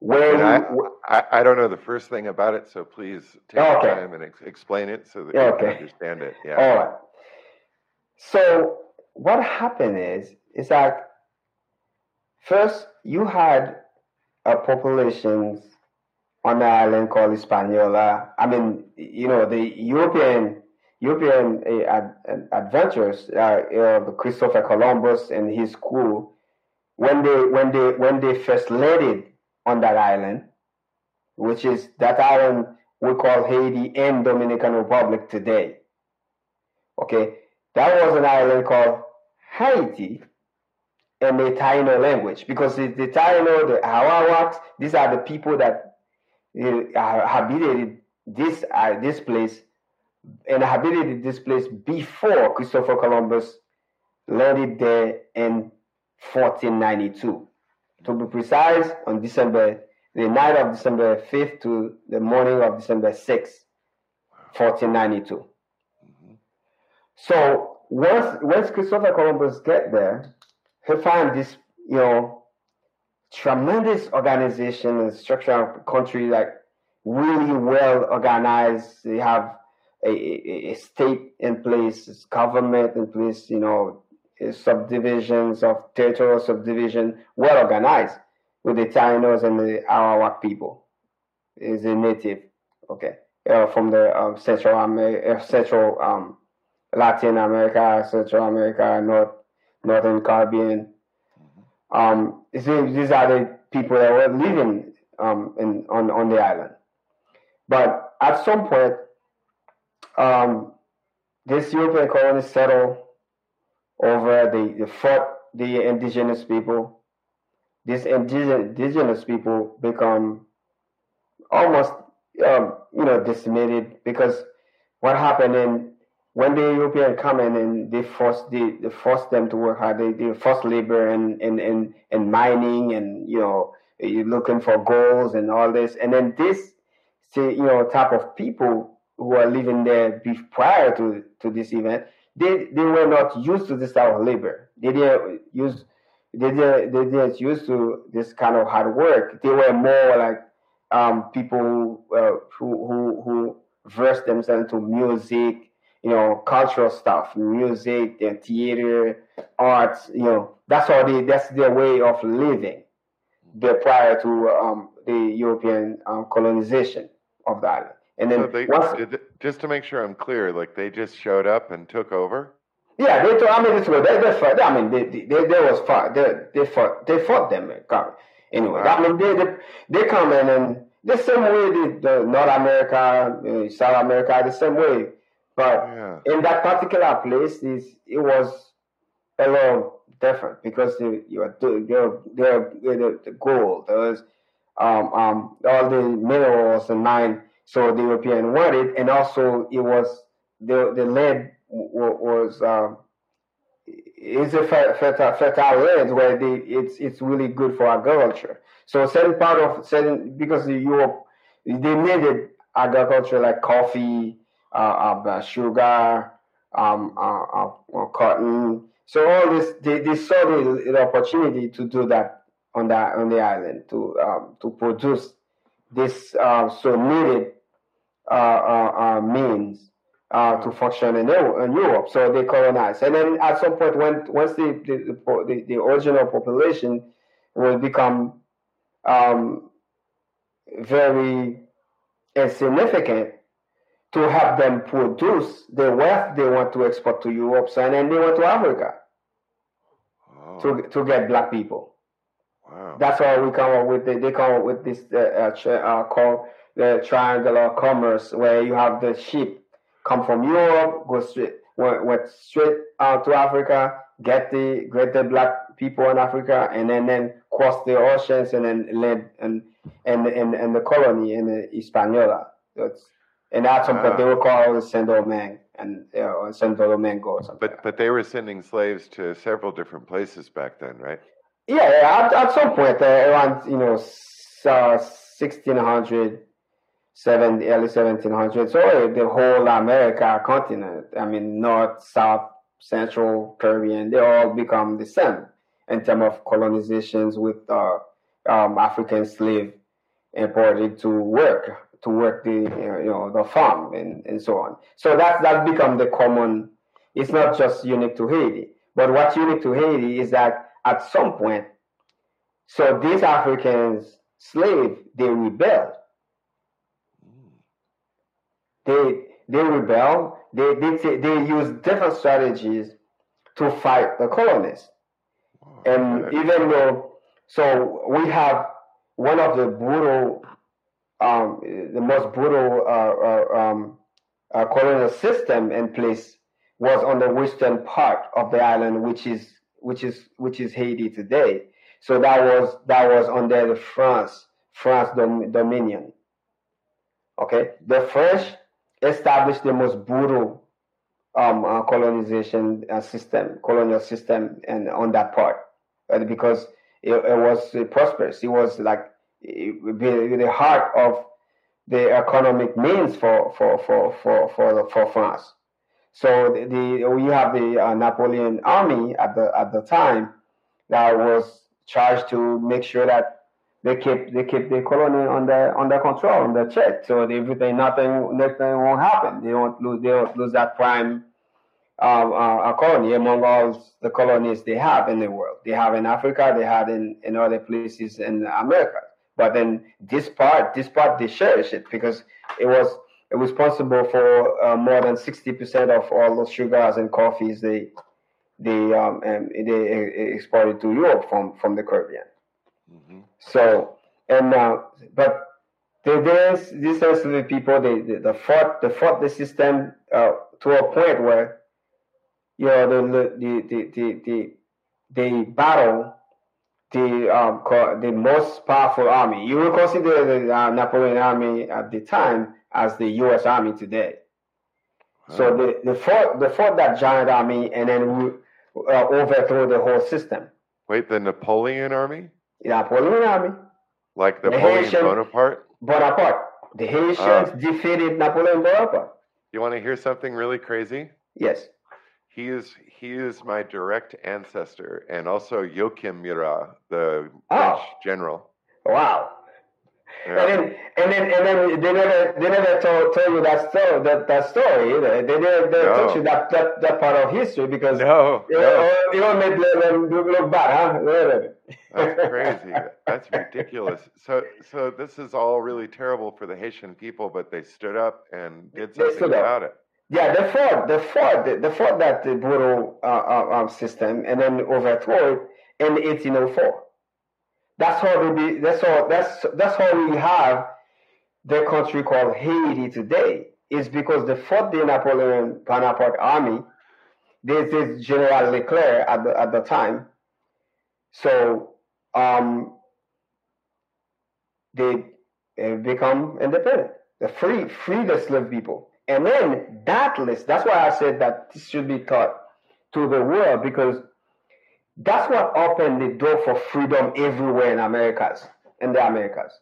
When I, I, I don't know the first thing about it, so please take okay. your time and ex- explain it so that you okay. can understand it. Yeah. All right. So what happened is, is that first you had a populations on the island called Hispaniola. I mean, you know, the European European uh, ad, adventurers, uh, uh, Christopher Columbus and his crew, when they when they when they first landed on that island, which is that island we call Haiti and Dominican Republic today. Okay, that was an island called Haiti in the Taino language, because the, the Taino, the Arawaks, these are the people that uh, habited this uh, this place and habited this place before Christopher Columbus landed there in fourteen ninety-two. To be precise, on December, the night of December fifth to the morning of December sixth, fourteen ninety-two. Mm-hmm. So once once Christopher Columbus get there, he found this, you know, tremendous organization and structure of the country, like really well organized. They have a, a, a state in place, government in place, you know, subdivisions of territorial subdivision, well organized with the Tainos and the Arawak people, is a native, okay, uh, from the um, Central America, Central um, Latin America, Central America, North Northern Caribbean. Um, these are the people that were living um, in on on the island, but at some point, um, this European colony settled over the, the fought the indigenous people. These indigenous, indigenous people become almost um, you know, decimated, because what happened in when the Europeans come in and they forced they, they forced them to work hard, they, they forced labor and and, and and mining and, you know, looking for goals and all this. And then this, you know, type of people who are living there prior to, to this event, They they were not used to this type of labor. They didn't use they didn't, they didn't used to this kind of hard work. They were more like um, people uh, who who who versed themselves into music, you know, cultural stuff, music, their theater, arts. You know, that's all they that's their way of living. The prior to um, the European um, colonization of the island. And then so they, once, just to make sure I'm clear, like they just showed up and took over. Yeah, they. Took, I mean, they, they, they fought. I mean, they, they, they was fought. They, they fought. They fought them. Anyway, wow. I mean, they, they, they come in and the same way the, the North America, uh, South America, the same way. But yeah. in that particular place, is it was a little different, because they, you are the the gold, there was um um all the minerals and mine. So the European wanted, and also it was the the land was um, is a fertile, fertile land where they, it's it's really good for agriculture. So certain part of certain because the Europe they needed agriculture like coffee, uh, uh, sugar, um, uh, uh, cotton. So all this they, they saw the, the opportunity to do that on that on the island to um, to produce this uh, so needed. Uh, uh, uh, means uh, to function in, in Europe, so they colonized. And then at some point, when once the the, the, the original population will become um, very insignificant to help them produce the wealth they want to export to Europe, so, and then they went to Africa oh. to to get black people. Wow. That's why we come up with the, they come up with this uh, uh, called the triangular commerce, where you have the sheep come from Europe, go straight, went, went straight out to Africa, get the get the black people in Africa, and then, then cross the oceans and then land and and and, and the colony in Hispaniola. That's, and that's something uh, they were called Saint-Domingue and you know, Saint-Domingue or something. But, but they were sending slaves to several different places back then, right? Yeah, yeah at, at some point, uh, around, you know, uh, sixteen hundred, seven, early seventeen hundred, so the whole America continent, I mean, North, South, Central, Caribbean, they all become the same in terms of colonizations with uh, um, African slaves imported to work. to work the, you know, the farm and, and so on. So that's that become the common, it's not just unique to Haiti, but what's unique to Haiti is that at some point, so these Africans, slaves, they rebelled. Mm. They they rebelled, they, they, they used different strategies to fight the colonists. Oh, and okay. Even though, so we have one of the brutal Um, the most brutal uh, uh, um, uh, colonial system in place was on the western part of the island, which is which is which is Haiti today. So that was that was under the France France dom- dominion. Okay, the French established the most brutal um, uh, colonization uh, system, colonial system, and on that part, uh, because it, it was uh, prosperous. It was like It would be the heart of the economic means for for for for for, for France. So the, the we have the uh, Napoleon army at the at the time that was charged to make sure that they keep they keep the colony under under control, under check. So everything, nothing, nothing won't happen. They won't lose they won't lose that prime uh, uh, colony among all the colonies they have in the world. They have in Africa. They have in in other places in America. But then this part, this part, they cherish it because it was it was responsible for uh, more than sixty percent of all the sugars and coffees they they um, and they exported to Europe from, from the Caribbean. Mm-hmm. So and uh, but there's these enslaved people they, they they fought they fought the system uh, to a point where you know the the the the, the, the battle. The um, the most powerful army. You will consider the uh, Napoleon army at the time as the U S army today. Huh. So they, they fought they fought that giant army and then uh, overthrew the whole system. Wait, the Napoleon army? The Napoleon army. Like the Napoleon Haitian, Bonaparte? Bonaparte. The Haitians uh, defeated Napoleon Bonaparte. You want to hear something really crazy? Yes. He is he is my direct ancestor, and also Joachim Murat, the oh. French general. Wow! Yeah. And then and then and then they never they never told, told you that story that, that story either. They never no. told you that, that that part of history because no, you no. you don't make them look bad, huh? That's crazy. That's ridiculous. So so this is all really terrible for the Haitian people, but they stood up and did something about it. Yeah, they fought, they fought, they fought that the brutal uh, um, system and then overthrew it in eighteen oh four. That's how we be, that's how that's that's how we have the country called Haiti today. Is because they fought the Napoleon Bonaparte army. There's this General Leclerc at the at the time. So um, they uh, become independent. They free free the slave people. And then that list, that's why I said that this should be taught to the world, because that's what opened the door for freedom everywhere in Americas, in the Americas.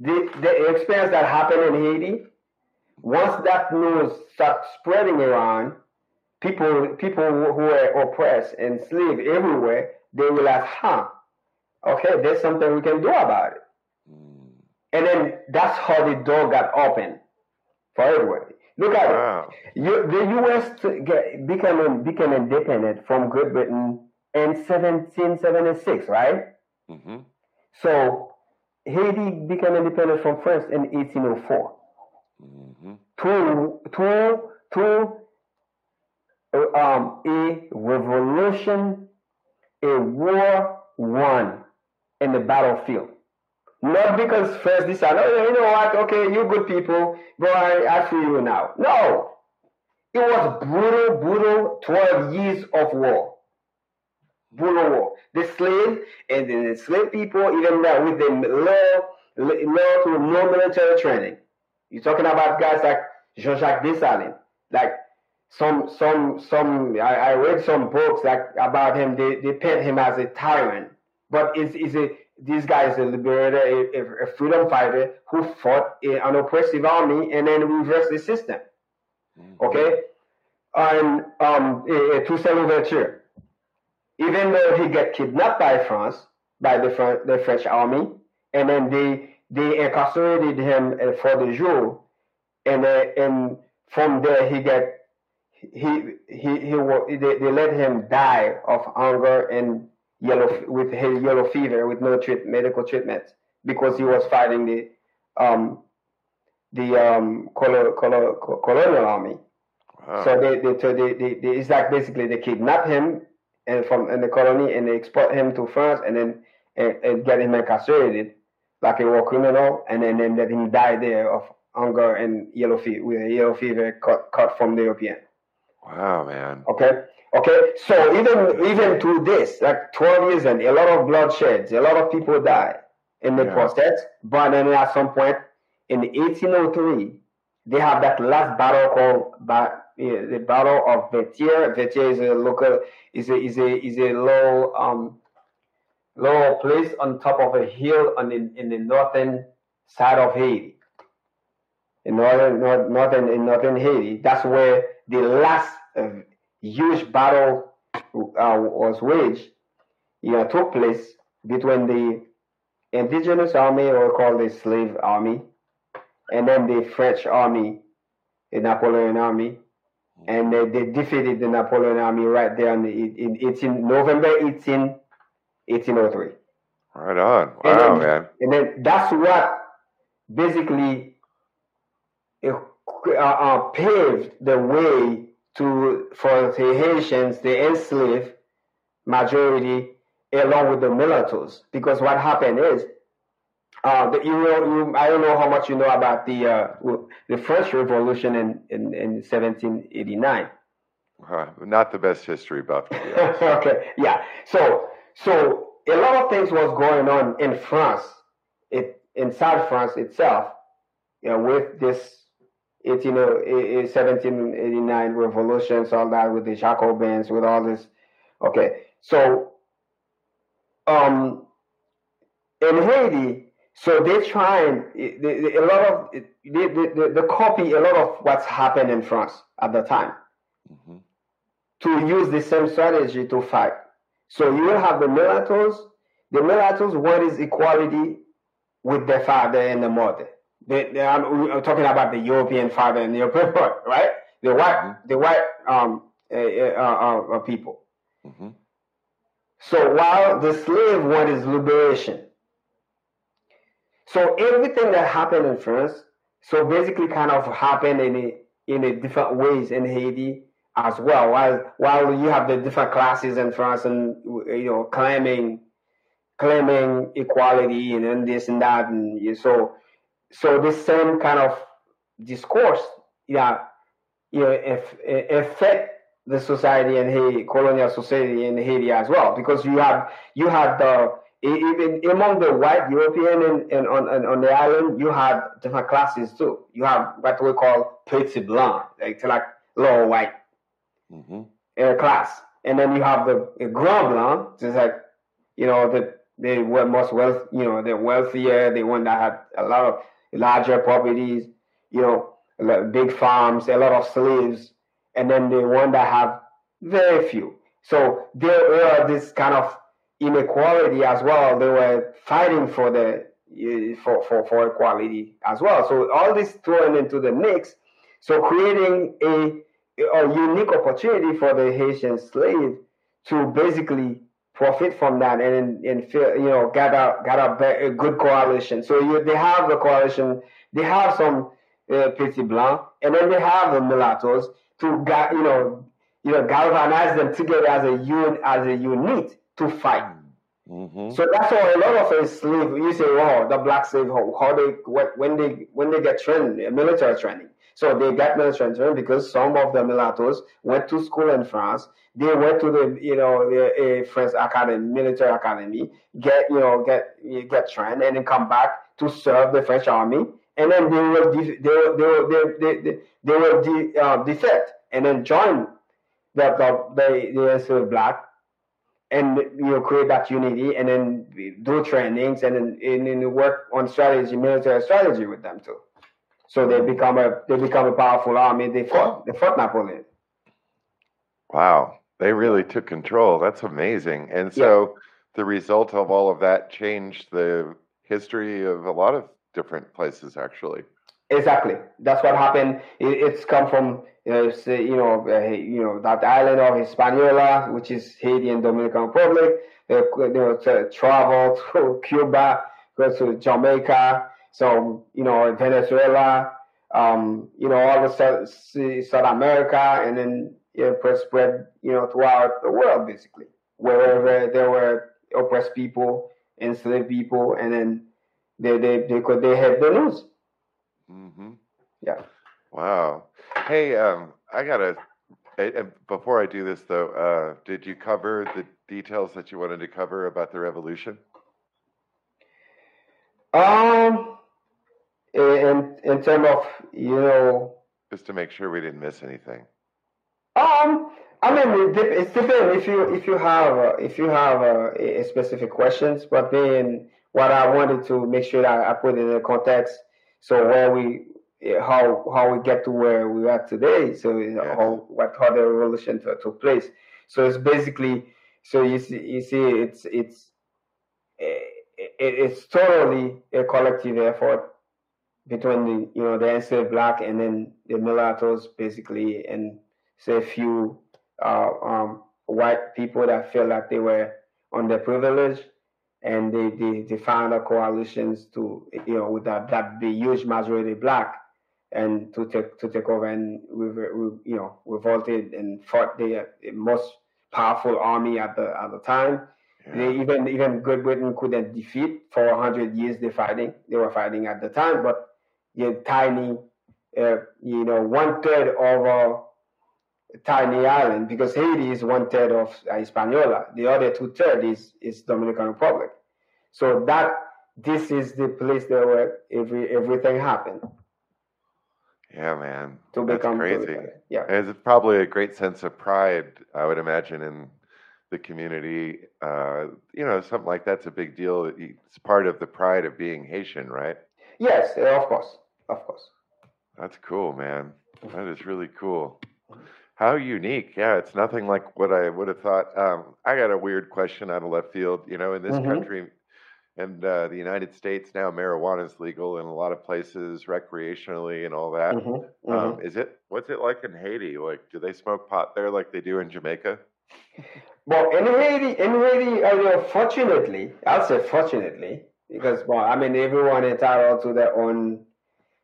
The, the experience that happened in Haiti, once that news started spreading around, people people who were oppressed and enslaved everywhere, they realized, huh, okay, there's something we can do about it. And then that's how the door got opened. For everybody, look at wow. it. You, the U S became became independent from Great Britain in seventeen seventy-six, right? Mm-hmm. So Haiti became independent from France in eighteen oh four. Mm-hmm. Through through through um, a revolution, a war won in the battlefield. Not because first decided, oh, you know what, okay, you good people, but I, I free you now. No. It was brutal, brutal twelve years of war. Brutal war. The slave and the slave people, even now with the law, law to no military training. You're talking about guys like Jean-Jacques Dessalines. Like some, some, some. I, I read some books like about him. They they paint him as a tyrant, but is is a this guy is a liberator, a, a freedom fighter who fought a, an oppressive army and then reversed the system. Mm-hmm. Okay, and um, a, a Toussaint Louverture, even though he got kidnapped by France, by the Fran- the French army, and then they they incarcerated him for the jour, and uh, and from there he got he he he they, they let him die of hunger and yellow with his yellow fever with no treat, medical treatment because he was fighting the um the um color, color, colonial army. Wow. So they they, so they they they it's like basically they kidnapped him and from in the colony and they export him to France and then and, and get him incarcerated like a war criminal and then, then let him die there of hunger and yellow fever with a yellow fever cut cut from the European. Wow, man. Okay. Okay, so even even through this, like twelve years and a lot of bloodshed, a lot of people die in the yeah. process. But then at some point in eighteen oh three, they have that last battle called ba- yeah, the Battle of Vertières. Vertières is a local, is a is a is a low um low place on top of a hill on in, in the northern side of Haiti, in northern north, northern in northern Haiti. That's where the last uh, huge battle uh, was waged, you know, took place between the indigenous army, or called the slave army, and then the French army, the Napoleon army, and they, they defeated the Napoleon army right there on the, in eighteen November eighteenth, eighteen oh three. Right on, wow, and then, man! And then that's what basically uh, uh, paved the way to for the Haitians, the enslaved majority, along with the mulattoes, because what happened is, uh, the you know, I don't know how much you know about the uh, the French Revolution in, in, in seventeen eighty-nine. Uh, not the best history buff. Okay, yeah. So so a lot of things was going on in France, it inside France itself, you know, with this. It's, you know, seventeen eighty-nine revolutions, all that with the Jacobins, with all this. Okay, so um, in Haiti, so they try and they, they, a lot of they, they, they, they copy a lot of what's happened in France at the time mm-hmm. to use the same strategy to fight. So you will have the mulattoes. The mulattoes want is equality with their father and the mother. They, they are, I'm talking about the European father and the European mother, right? The white, mm-hmm. the white um, uh, uh, uh, people. Mm-hmm. So while the slave want is liberation. So everything that happened in France, so basically kind of happened in a, in a different ways in Haiti as well. While while you have the different classes in France and you know claiming claiming equality and then this and that and you, so. So this same kind of discourse, yeah, you know, if, if affect the society in Haiti, colonial society in Haiti as well, because you have you had the even among the white European and, and on and on the island, you had different classes too. You have what we call petit blanc, like like low white mm-hmm. uh, class, and then you have the, the grand blanc, just like you know the they were most wealth, you know, the wealthier, the one that had a lot of larger properties, you know, big farms, a lot of slaves, and then the one that have very few. So there were this kind of inequality as well. They were fighting for the for, for, for equality as well. So all this thrown into the mix, so creating a, a unique opportunity for the Haitian slave to basically profit from that and and feel, you know, got a got a, a good coalition. So you, they have the coalition, they have some uh, petit blanc, and then they have the mulattoes to ga- you know you know galvanize them together as a unit as a unit to fight. Mm-hmm. So that's why a lot of a slave you say, oh, the black slave how, how they what when they when they get trained military training. So they got military training because some of the mulattoes went to school in France. They went to the, you know, the uh, French academy, military academy, get, you know, get get trained, and then come back to serve the French army. and then they were de- they were they were they they, they were de- uh, defect and then join the the the, the sort of black, and you know, create that unity, and then do trainings, and then and, and work on strategy, military strategy with them too. So they become a they become a powerful army. They fought they fought Napoleon. Wow, they really took control. That's amazing. And so yeah. the result of all of that changed the history of a lot of different places, actually. Exactly. That's what happened. It, it's come from you know, say, you, know uh, you know that island of Hispaniola, which is Haiti and Dominican Republic. Uh, you know, to travel to Cuba, go to Jamaica. So you know, Venezuela. Um, you know, all the South, South America, and then it spread you know throughout the world, basically, wherever there were oppressed people, enslaved people, and then they they they could they had the news. Mm-hmm. Yeah. Wow. Hey, um, I gotta. I, before I do this, though, uh, did you cover the details that you wanted to cover about the revolution? Um, in in terms of you know, just to make sure we didn't miss anything. Um, I mean, it's depends if you if you have uh, if you have uh, a specific questions, but then what I wanted to make sure that I put it in the context. So where we, how how we get to where we are today. So you know, yeah. how what how the revolution took place. So it's basically so you see you see it's it's it's totally a collective effort between the you know the enslaved black and then the mulattoes basically and say a few uh, um, white people that felt like they were underprivileged. And they, they, they found a coalitions to you know with that that the huge majority black and to take to take over and we, we you know revolted and fought the most powerful army at the at the time. Yeah. They even even Great Britain couldn't defeat for one hundred years. They fighting they were fighting at the time, but the tiny uh, you know one third of a tiny island, because Haiti is one third of Hispaniola. The other two thirds is, is Dominican Republic. So that this is the place there where every everything happened. Yeah, man, to that's become crazy. Dominican. Yeah, there's probably a great sense of pride, I would imagine, in the community. Uh, you know, something like that's a big deal. It's part of the pride of being Haitian, right? Yes, of course, of course. That's cool, man. That is really cool. How unique. Yeah, it's nothing like what I would have thought. Um, I got a weird question out of left field. You know, in this mm-hmm. country and uh, the United States now, marijuana is legal in a lot of places, recreationally and all that. Mm-hmm. Um, mm-hmm. Is it, what's it like in Haiti? Like, do they smoke pot there like they do in Jamaica? Well, in Haiti, in Haiti I mean, fortunately, I'll say fortunately, because, well, I mean, everyone entitled to their own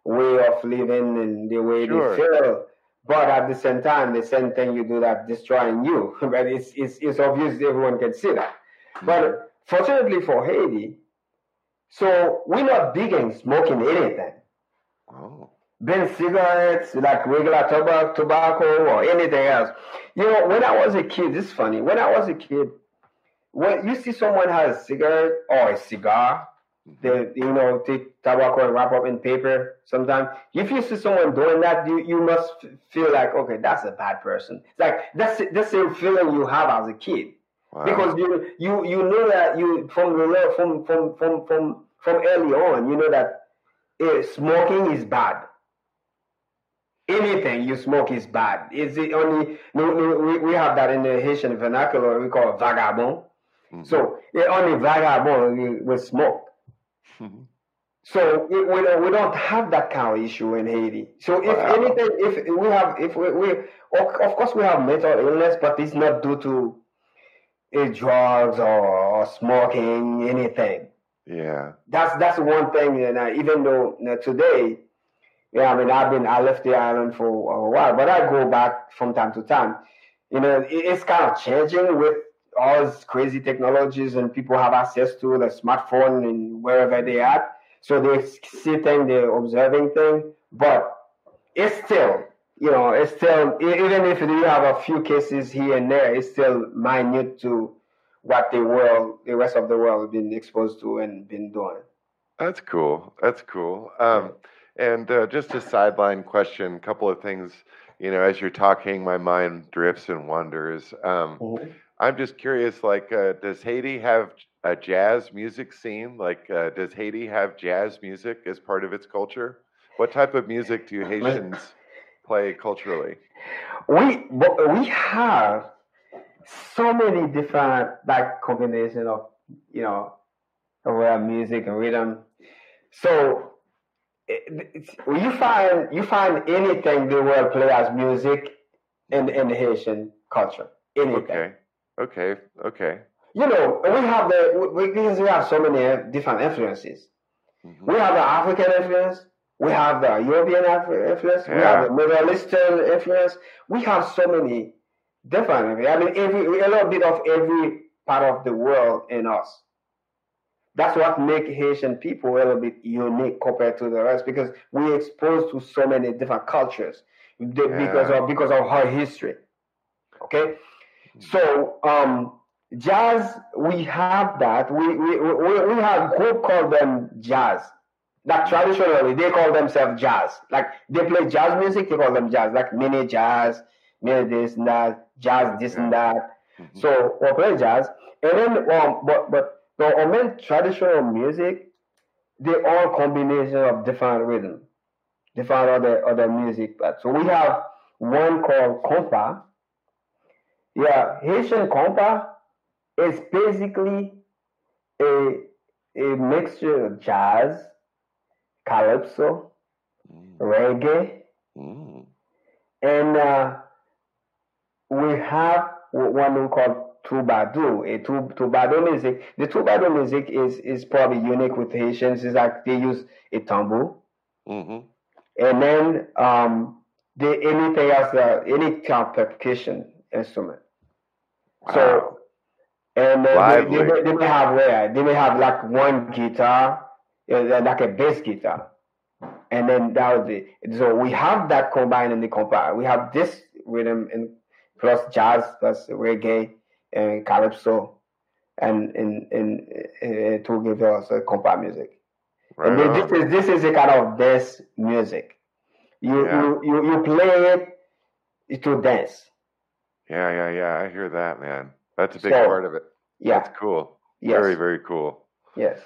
way of living and the way sure. they feel. But at the same time, the same thing you do that destroying you. But it's it's it's obvious everyone can see that. Mm-hmm. But fortunately for Haiti, so we're not big in smoking anything. Oh. Been cigarettes, like regular tobacco, tobacco or anything else. You know, when I was a kid, this is funny. When I was a kid, when you see someone has a cigarette or a cigar, they, you know, take tobacco and wrap up in paper sometimes. If you see someone doing that, you, you must feel like, okay, that's a bad person. It's like, that's the same feeling you have as a kid. Wow. Because you you you know that you from the from from from from from early on, you know that uh, smoking is bad. Anything you smoke is bad. It's the only, no, no, we, we have that in the Haitian vernacular, we call it vagabond. Mm-hmm. So the only vagabond will smoke. Mm-hmm. So we, we, we don't have that kind of issue in Haiti. So if wow. anything, if we have, if we, we, of course we have mental illness, but it's not due to uh, drugs or smoking, anything. Yeah. That's that's one thing. And I, even though you know, today, yeah, I mean, I've been, I left the island for a while, but I go back from time to time. You know, it, it's kind of changing with all these crazy technologies and people have access to the smartphone and wherever they are. So they see things, they're observing things, but it's still, you know, it's still, even if you have a few cases here and there, it's still minute to what the world, the rest of the world has been exposed to and been doing. That's cool. That's cool. Um, And uh, just a sideline question, a couple of things, you know, as you're talking, my mind drifts and wanders. Um, mm-hmm. I'm just curious, like, uh, does Haiti have a jazz music scene? Like, uh, does Haiti have jazz music as part of its culture? What type of music do Haitians play culturally? We we have so many different, like, combination of, you know, rap music and rhythm. So it, you find you find anything they will play as music in in Haitian culture. Anything. Okay. Okay. Okay. You know, we have the we, because we have so many different influences. Mm-hmm. We have the African influence. We have the European influence. Yeah. We have the Middle Eastern influence. We have so many different. I mean, every a little bit of every part of the world in us. That's what makes Haitian people a little bit unique compared to the rest, because we're exposed to so many different cultures because yeah. of because of our history. Okay, so um, jazz, we have that. We we we, we have a group called them jazz. Like traditionally, they call themselves jazz. Like they play jazz music, they call them jazz. Like mini jazz, mini this and that, jazz this and that. Mm-hmm. So we play jazz, and then um, but but. So, I mean, traditional music, they all combination of different rhythm, different other other music. But so we have one called compa. Yeah, Haitian compa is basically a a mixture of jazz, calypso, mm. reggae, mm. and uh, we have one we call Troubadour, a troubadour music. The troubadour music is, is probably unique with Haitians. It's like they use a tambour, mm-hmm. and then um, they anything else, uh, any kind of percussion instrument. Wow. So, and then they, they, they may have where they may have like one guitar, like a bass guitar, and then that would be. So we have that combined in the compa. We have this rhythm and plus jazz plus reggae. And calypso, and and, and uh, to give us uh, compa music. Right. And this is this is a kind of dance music. You, yeah. you you you play it to dance. Yeah, yeah, yeah. I hear that, man. That's a big so, part of it. Yeah, that's cool. Yes. Very, very cool. Yes.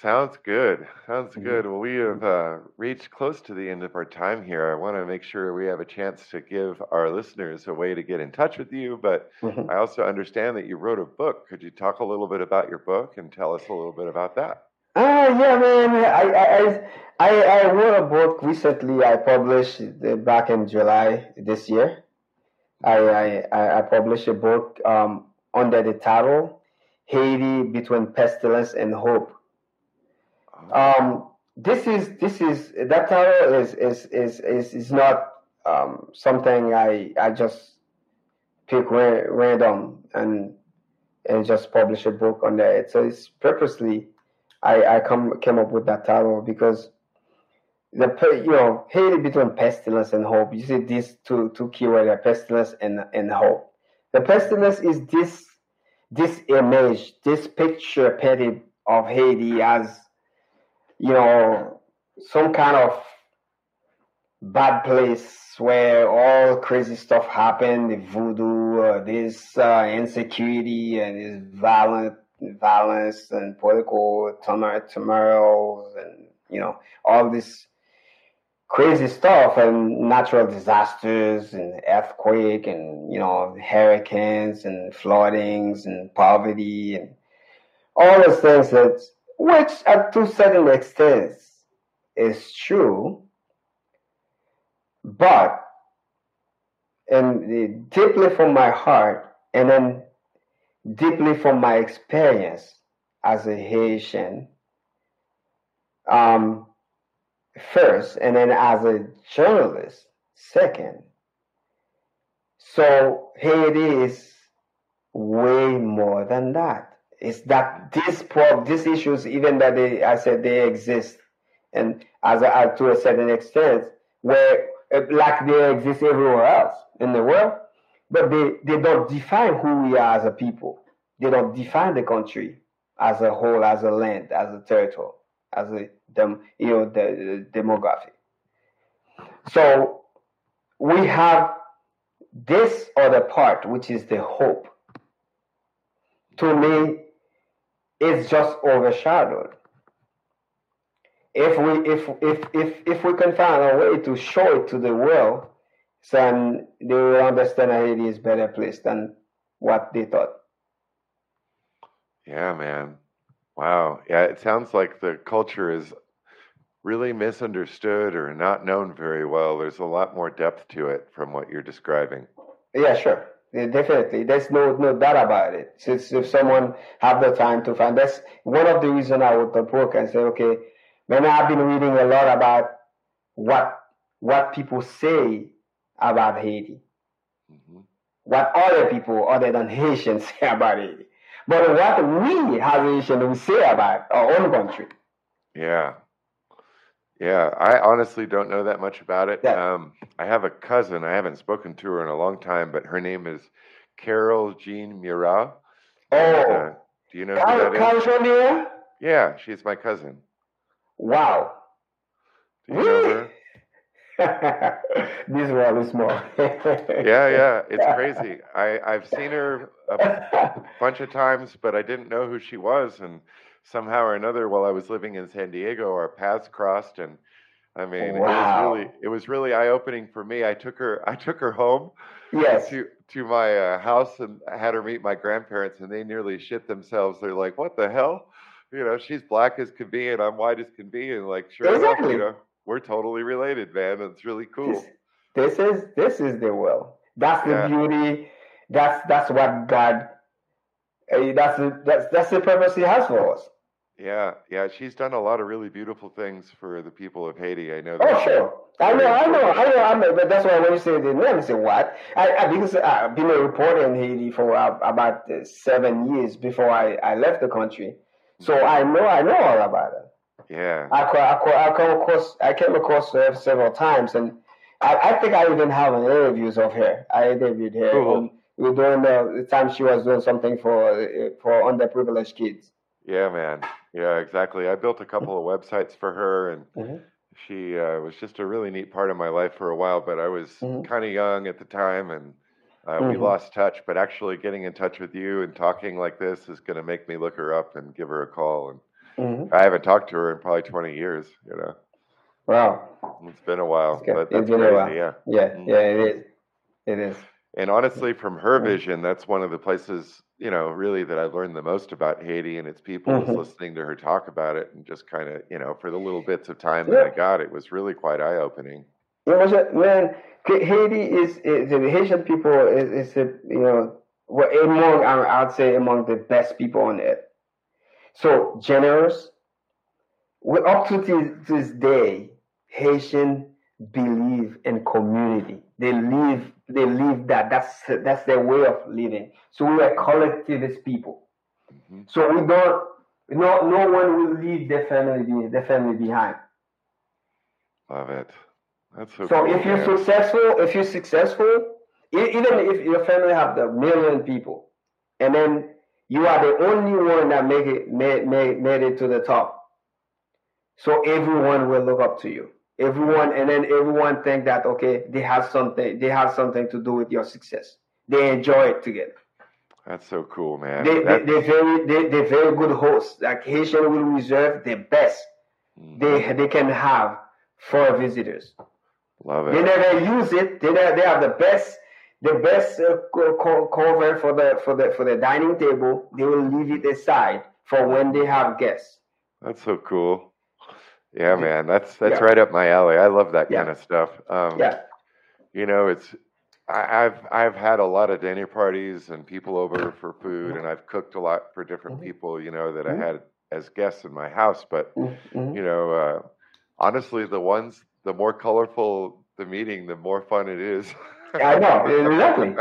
Sounds good. Sounds good. Well, we have uh, reached close to the end of our time here. I want to make sure we have a chance to give our listeners a way to get in touch with you, but I also understand that you wrote a book. Could you talk a little bit about your book and tell us a little bit about that? Oh, uh, yeah, man. I, I, I, I wrote a book recently. I published back in July this year. I, I, I published a book um, under the title, Haiti Between Pestilence and Hope. Um, this is this is that title is is is is, is not um, something I I just pick ra- random and and just publish a book on that. So it's purposely I, I come came up with that title because the you know Haiti between pestilence and hope. You see these two two keywords: pestilence and and hope. The pestilence is this this image, this picture painted of Haiti as, you know, some kind of bad place where all crazy stuff happened, the voodoo, uh, this uh, insecurity and this violent violence and political turmoil and, you know, all this crazy stuff and natural disasters and earthquake and, you know, hurricanes and floodings and poverty and all those things that, which, up to certain extent, is true, but and deeply from my heart, and then deeply from my experience as a Haitian, um, first, and then as a journalist, second. So Haiti is way more than that. It's that these prob- these issues, even that they, I said they exist, and as a, to a certain extent, where like they exist everywhere else in the world, but they, they don't define who we are as a people. They don't define the country as a whole, as a land, as a territory. as a dem, you know, the, the demographic. So we have this other part, which is the hope. To me, it's just overshadowed. If we if if if if we can find a way to show it to the world, then they will understand that Haiti is a better place than what they thought. Yeah, man. Wow. Yeah, it sounds like the culture is really misunderstood or not known very well. There's a lot more depth to it from what you're describing. Yeah, sure. Yeah, definitely. There's no no doubt about it. Since if someone have the time to find, that's one of the reasons I wrote the book and said, okay, man, I've been reading a lot about what what people say about Haiti. Mm-hmm. What other people other than Haitians say about Haiti. But what we as Haitians say about our own country. Yeah. Yeah, I honestly don't know that much about it. Yeah. Um, I have a cousin. I haven't spoken to her in a long time, but her name is Carol Jean Murat. Oh. And, uh, do you know Car- who that Carol Jean Murat? Yeah, she's my cousin. Wow. Do you really? Know her? This world is small. Yeah, yeah, it's crazy. I, I've seen her a bunch of times, but I didn't know who she was, and somehow or another, while I was living in San Diego, our paths crossed, and I mean, wow. it was really, it was really eye-opening for me. I took her, I took her home, yes, to to my uh, house and had her meet my grandparents, and they nearly shit themselves. They're like, "What the hell?" You know, she's black as can be, and I'm white as can be, and like, sure exactly. enough, you know, we're totally related, man. It's really cool. This, this is this is the world. That's the yeah. beauty. That's that's what God. That's the, that's that's the purpose he has for us. Yeah, yeah. She's done a lot of really beautiful things for the people of Haiti. I know. That oh, sure. I know, I know, I know, I know. But that's why when you say the name, I say what? I, I because I've been a reporter in Haiti for uh, about uh, seven years before I, I left the country, so I know I know all about it. Yeah. I I I came across I came across her several times, and I, I think I even have an interviews of her. I interviewed her. Cool. And, during the time she was doing something for for underprivileged kids. Yeah, man. Yeah, exactly. I built a couple of websites for her, and mm-hmm. she uh, was just a really neat part of my life for a while, but I was mm-hmm. kind of young at the time, and uh, mm-hmm. we lost touch, but actually getting in touch with you and talking like this is going to make me look her up and give her a call. And mm-hmm. I haven't talked to her in probably twenty years, you know. Wow. It's been a while. It's, but that's it's been crazy, a while. Yeah. Yeah, mm-hmm. yeah, it is. It is. And honestly, from her vision, that's one of the places, you know, really that I've learned the most about Haiti and its people mm-hmm. is listening to her talk about it and just kind of, you know, for the little bits of time yeah. that I got, it was really quite eye-opening. It was a, man, Haiti is, is the Haitian people is, is a, you know, among, I would say, among the best people on earth. So generous. Well, up to this, this day, Haitian believe in community. They live. They live that. That's that's their way of living. So we are collectivist people. Mm-hmm. So we don't. No, no one will leave their family, their family behind. Love it. That's so. So cool, if you're man. successful, if you're successful, even if your family have the million people, and then you are the only one that make it made made, made it to the top. So everyone will look up to you. Everyone, and then everyone think that, okay, they have something, they have something to do with your success. They enjoy it together. That's so cool, man. They, they, they're very, they, they're very good hosts. Like Haitian will reserve the best mm. they they can have for visitors. Love it. They never use it. They never, they have the best, the best uh, cover for the for the for the dining table. They will leave it aside for when they have guests. That's so cool. Yeah, man, that's that's yeah. right up my alley. I love that yeah. kind of stuff. Um, yeah, you know, it's I, I've I've had a lot of dinner parties and people over for food, and I've cooked a lot for different mm-hmm. people, you know, that mm-hmm. I had as guests in my house. But mm-hmm. you know, uh, honestly, the ones the more colorful the meeting, the more fun it is. I know exactly,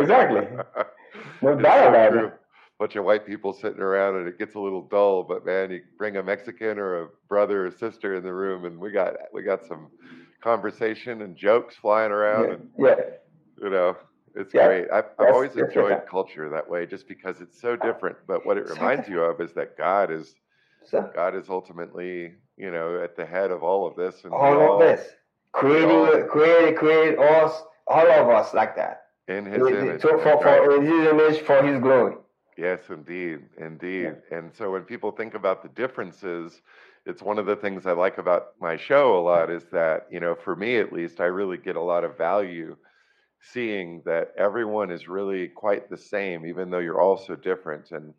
exactly. No doubt about it. Bunch of white people sitting around and it gets a little dull, but man, you bring a Mexican or a brother or sister in the room and we got we got some conversation and jokes flying around yeah. and yeah. you know, it's yeah. great. I've, I've always enjoyed culture that way just because it's so different, but what it reminds you of is that God is sir. God is ultimately, you know, at the head of all of this. And all of all, this. Creating, all, created, created us, all of us like that. In his it, image. To, for, for, in his image, for his glory. Yes, indeed, indeed. Yeah. And so when people think about the differences, it's one of the things I like about my show a lot is that, you know, for me at least, I really get a lot of value seeing that everyone is really quite the same, even though you're all so different. And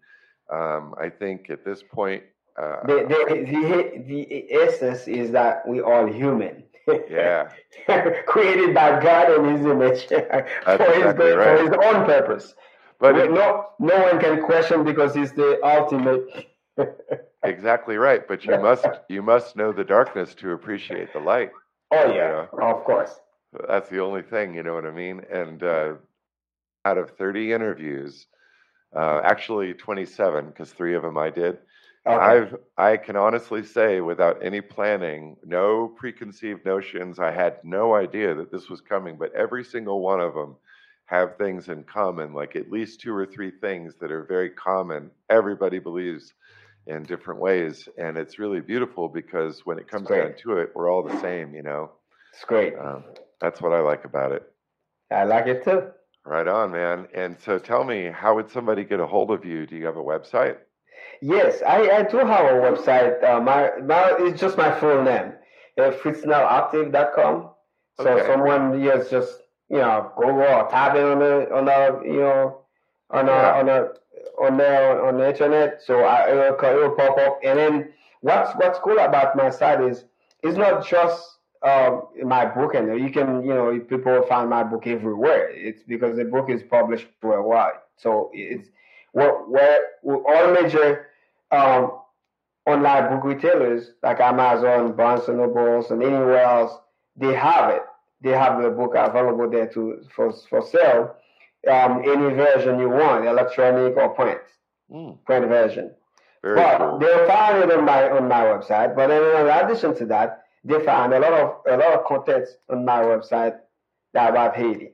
um, I think at this point... Uh, the, the, the, the essence is that we're all human. Yeah. Created by God in his image for, exactly his, right. for his own purpose. But it, no, no one can question because he's the ultimate... Exactly right, but you must you must know the darkness to appreciate the light. Oh yeah, you know? Of course. That's the only thing, you know what I mean? And uh, out of thirty interviews, uh, actually twenty-seven, because three of them I did. Okay. I've I can honestly say, without any planning, no preconceived notions. I had no idea that this was coming, but every single one of them have things in common, like at least two or three things that are very common. Everybody believes in different ways, and it's really beautiful because when it comes down to it, we're all the same, you know. It's great. Um, that's what I like about it. I like it too. Right on, man. And so tell me, how would somebody get a hold of you? Do you have a website? Yes, I, I do have a website. Uh, my, my it's just my full name, uh, Fritznel Octave dot com. So okay. someone yes, just you know Google or type it on the on the you know on a yeah. on a. on the on the internet, so I, it, will, it will pop up. And then what's what's cool about my site is it's not just uh, my book, and you can you know people find my book everywhere. It's because the book is published worldwide, so it's we're, we're, we're all major um, online book retailers like Amazon, Barnes and Noble, and anywhere else. They have it. They have the book available there to for for sale. Um, any version you want, electronic or print, mm. print version. Very but cool. They'll find it on my on my website. But in addition to that, they find a lot of a lot of contents on my website that about Haiti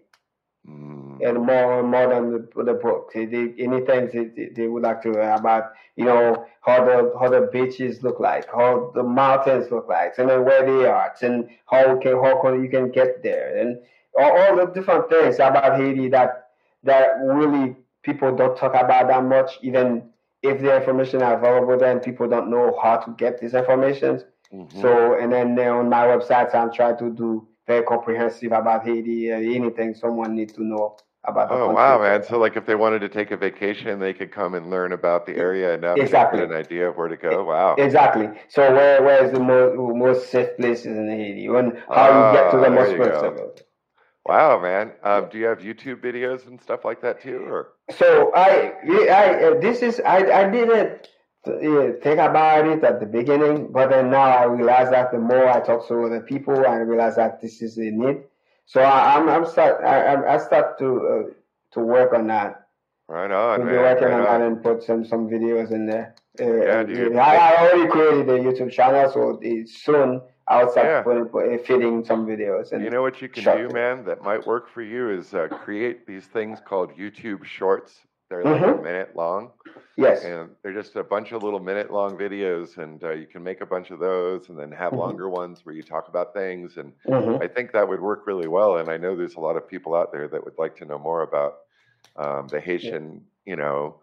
mm. and more more than the, the book. They, they, anything they, they would like to know about, you know, how the how the beaches look like, how the mountains look like, and then where they are, and how can how can you can get there, and all, all the different things about Haiti that. That really people don't talk about that much, even if the information are available then people don't know how to get this information. Mm-hmm. So, and then on my websites, I'm trying to do very comprehensive about Haiti, anything someone needs to know about the Oh, country. Wow, man. So like if they wanted to take a vacation, they could come and learn about the area enough exactly. to get an idea of where to go. Wow. Exactly. So where where is the most, most safe places in Haiti and how oh, you get to the most places. Wow, man! Um, do you have YouTube videos and stuff like that too, or? So I, I uh, this is I, I didn't uh, think about it at the beginning, but then now I realize that the more I talk to other people, I realize that this is a need. So I, I'm I'm start I I start to uh, to work on that. Right on, We'll man. Be working right on, on that and put some some videos in there. Uh, yeah, dude. I, I already created a YouTube channel, so it's soon. Outside yeah. putting, putting, fitting some videos. And you know what you can do, it. man, that might work for you is uh, create these things called YouTube Shorts. They're like mm-hmm. a minute long. Yes. And they're just a bunch of little minute-long videos, and uh, you can make a bunch of those and then have mm-hmm. longer ones where you talk about things. And mm-hmm. I think that would work really well, and I know there's a lot of people out there that would like to know more about um, the Haitian, yeah. you know,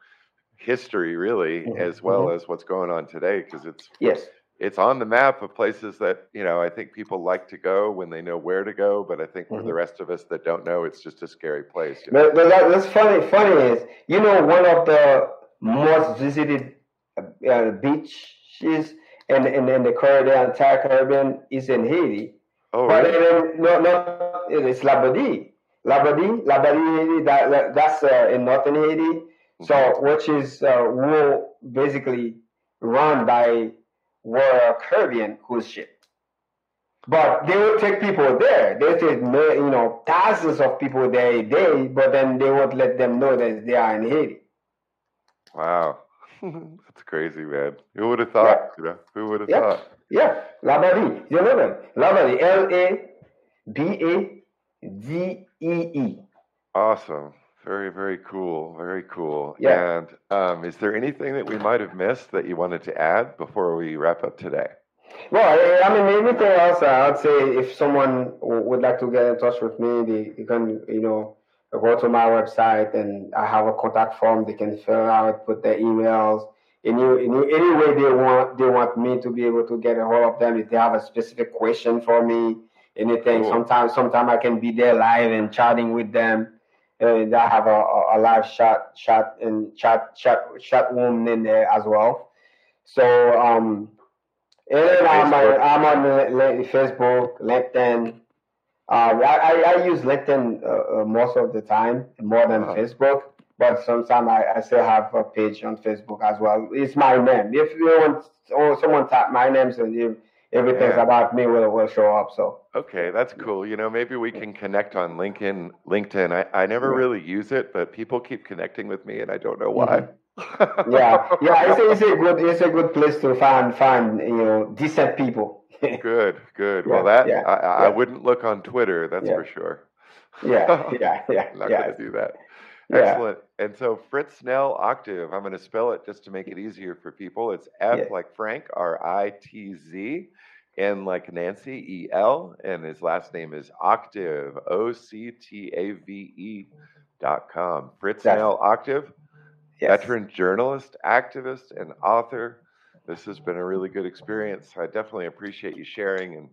history, really, mm-hmm. as well mm-hmm. as what's going on today because it's... Yes. It's on the map of places that, you know, I think people like to go when they know where to go. But I think for mm-hmm. the rest of us that don't know, it's just a scary place. You know? But, but that, that's funny. Funny is, you know, one of the most visited uh, beaches in, in, in the Caribbean, entire Caribbean is in Haiti. Oh, but really? No, no, it's Labadee. Labadee, Labadee, that, that's uh, in northern Haiti. Mm-hmm. So, which is uh, well, basically run by... were a Caribbean cruise ship, but they would take people there. They take you know thousands of people there a day, but then they would let them know that they are in Haiti. Wow, that's crazy, man! Who would have thought? Yeah. You know, who would have yeah. thought? Yeah, Labadee. You know them, Labadee. L A B A D E E. Awesome. Very, very cool. Very cool. Yeah. And um, is there anything that we might have missed that you wanted to add before we wrap up today? Well, I mean, everything else, I would say if someone would like to get in touch with me, they, they can, you know, go to my website and I have a contact form. They can fill out, put their emails. Any, any, any way they want, they want me to be able to get a hold of them. If they have a specific question for me, anything. Cool. Sometimes, sometimes I can be there live and chatting with them. And I have a, a, a live chat, chat and chat, chat, chat room in there as well. So, um, and I'm, a, I'm on Facebook, LinkedIn. Uh, I, I use LinkedIn uh, most of the time, more than oh. Facebook. But sometimes I, I still have a page on Facebook as well. It's my name. If you want, or someone type my name, so you, everything's yeah. about me will, will show up. So okay, that's cool. You know, maybe we can connect on LinkedIn. LinkedIn. I, I never yeah. really use it, but people keep connecting with me, and I don't know why. Mm-hmm. yeah, yeah, it's, it's a good, it's a good place to find find you know decent people. good, good. Yeah, well, that yeah, I, I yeah. wouldn't look on Twitter. That's yeah. for sure. Yeah, yeah, yeah. I'm not yeah. gonna do that. Yeah. Excellent. And so Fritznel Octave, I'm going to spell it just to make it easier for people. It's F yeah. like Frank, R I T Z, N like Nancy, E L, and his last name is Octave, O C T A V E dot com. Fritznel Octave, yes. veteran journalist, activist, and author. This has been a really good experience. I definitely appreciate you sharing, and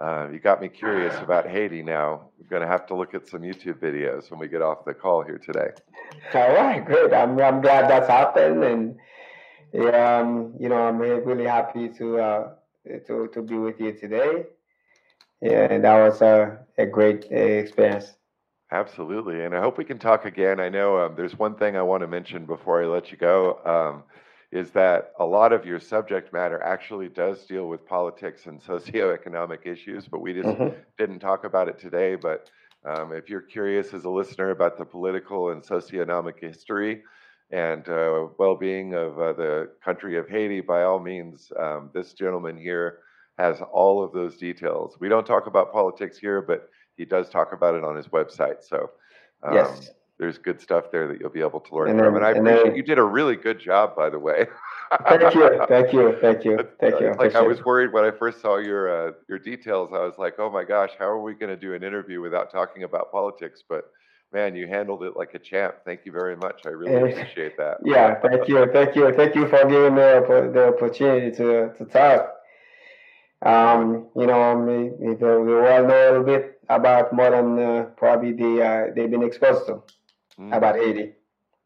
uh, you got me curious about Haiti now. We're going to have to look at some YouTube videos when we get off the call here today. All right, good. I'm, I'm glad that's happened, and yeah, um, you know, I'm really happy to uh, to to be with you today. Yeah, and that was a, a great uh, experience. Absolutely, and I hope we can talk again. I know um, there's one thing I want to mention before I let you go. Um, is that a lot of your subject matter actually does deal with politics and socioeconomic issues, but we just mm-hmm. didn't talk about it today. But um, if you're curious as a listener about the political and socioeconomic history and uh, well-being of uh, the country of Haiti, by all means, um, this gentleman here has all of those details. We don't talk about politics here, but he does talk about it on his website. So. Um, yes. There's good stuff there that you'll be able to learn and then, from. And I and appreciate then, you did a really good job, by the way. Thank you, thank you, thank you, thank you. It's like I was worried when I first saw your uh, your details. I was like, oh my gosh, how are we going to do an interview without talking about politics? But man, you handled it like a champ. Thank you very much. I really appreciate that. Yeah, thank you, thank you, thank you for giving me the opportunity to to talk. Um, you know, we we all know a little bit about more than uh, probably they uh, they've been exposed to. Mm. About Haiti.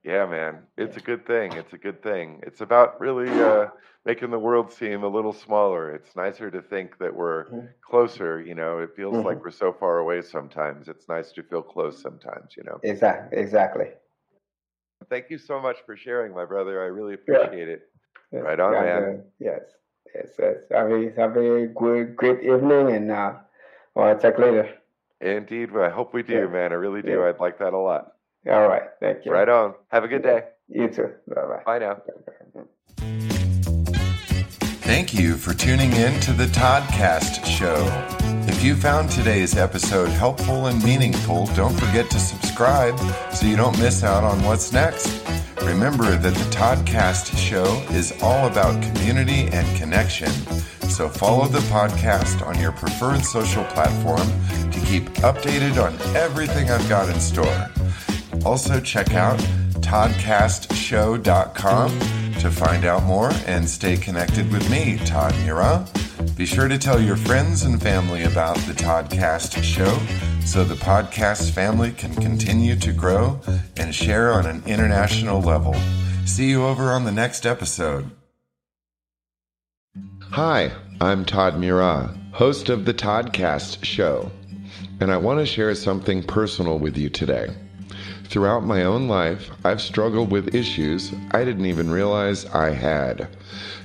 Yeah, man. It's a good thing. It's a good thing. It's about really uh, making the world seem a little smaller. It's nicer to think that we're mm-hmm. closer. You know, it feels mm-hmm. like we're so far away sometimes. It's nice to feel close sometimes, you know. Exactly. Exactly. Thank you so much for sharing, my brother. I really appreciate yeah. it. Yes. Right on, yeah, man. Yes. Yes. yes. Have, a, have a good, great evening, and uh, we'll talk later. Indeed. Well, I hope we do, yeah. man. I really do. Yeah. I'd like that a lot. All right. Thank you. Right on. Have a good day. You too. Bye-bye. Bye now. Thank you for tuning in to the Toddcast show. If you found today's episode helpful and meaningful, don't forget to subscribe so you don't miss out on what's next. Remember that the Toddcast show is all about community and connection. So follow the podcast on your preferred social platform to keep updated on everything I've got in store. Also, check out toddcast show dot com to find out more and stay connected with me, Todd Murat. Be sure to tell your friends and family about the Toddcast show so the podcast family can continue to grow and share on an international level. See you over on the next episode. Hi, I'm Todd Murat, host of the Toddcast show, and I want to share something personal with you today. Throughout my own life, I've struggled with issues I didn't even realize I had.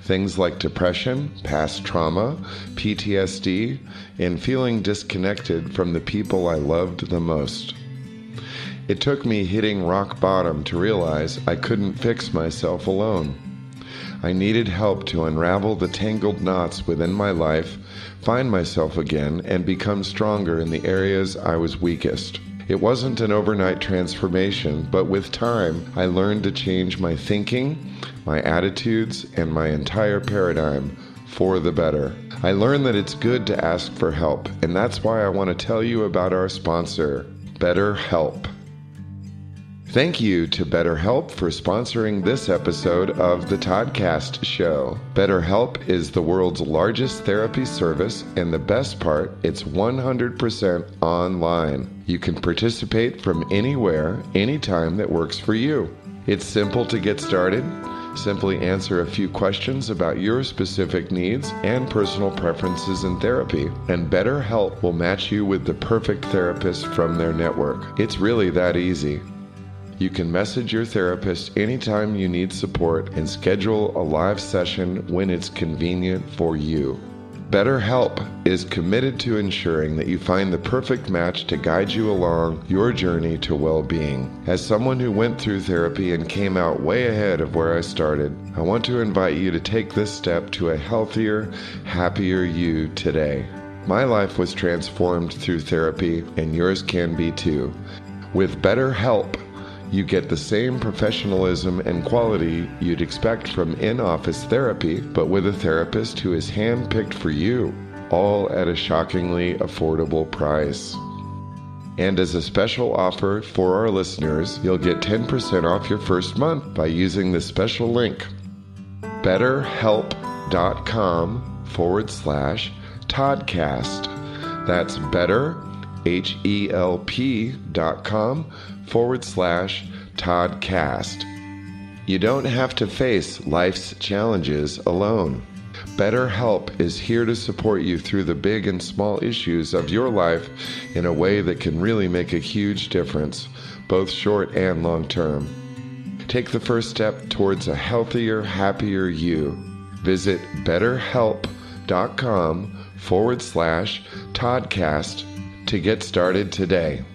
Things like depression, past trauma, P T S D, and feeling disconnected from the people I loved the most. It took me hitting rock bottom to realize I couldn't fix myself alone. I needed help to unravel the tangled knots within my life, find myself again, and become stronger in the areas I was weakest. It wasn't an overnight transformation, but with time, I learned to change my thinking, my attitudes, and my entire paradigm for the better. I learned that it's good to ask for help, and that's why I want to tell you about our sponsor, BetterHelp. Thank you to BetterHelp for sponsoring this episode of the Toddcast Show. BetterHelp is the world's largest therapy service, and the best part, it's one hundred percent online. You can participate from anywhere, anytime that works for you. It's simple to get started. Simply answer a few questions about your specific needs and personal preferences in therapy, and BetterHelp will match you with the perfect therapist from their network. It's really that easy. You can message your therapist anytime you need support and schedule a live session when it's convenient for you. BetterHelp is committed to ensuring that you find the perfect match to guide you along your journey to well-being. As someone who went through therapy and came out way ahead of where I started, I want to invite you to take this step to a healthier, happier you today. My life was transformed through therapy, and yours can be too. With BetterHelp, you get the same professionalism and quality you'd expect from in-office therapy, but with a therapist who is hand-picked for you, all at a shockingly affordable price. And as a special offer for our listeners, you'll get ten percent off your first month by using the special link, betterhelp.com forward slash Toddcast. That's better, H-E-L-P dot com forward slash Toddcast. You don't have to face life's challenges alone. BetterHelp is here to support you through the big and small issues of your life in a way that can really make a huge difference, both short and long term. Take the first step towards a healthier, happier you. Visit betterhelp.com forward slash Toddcast to get started today.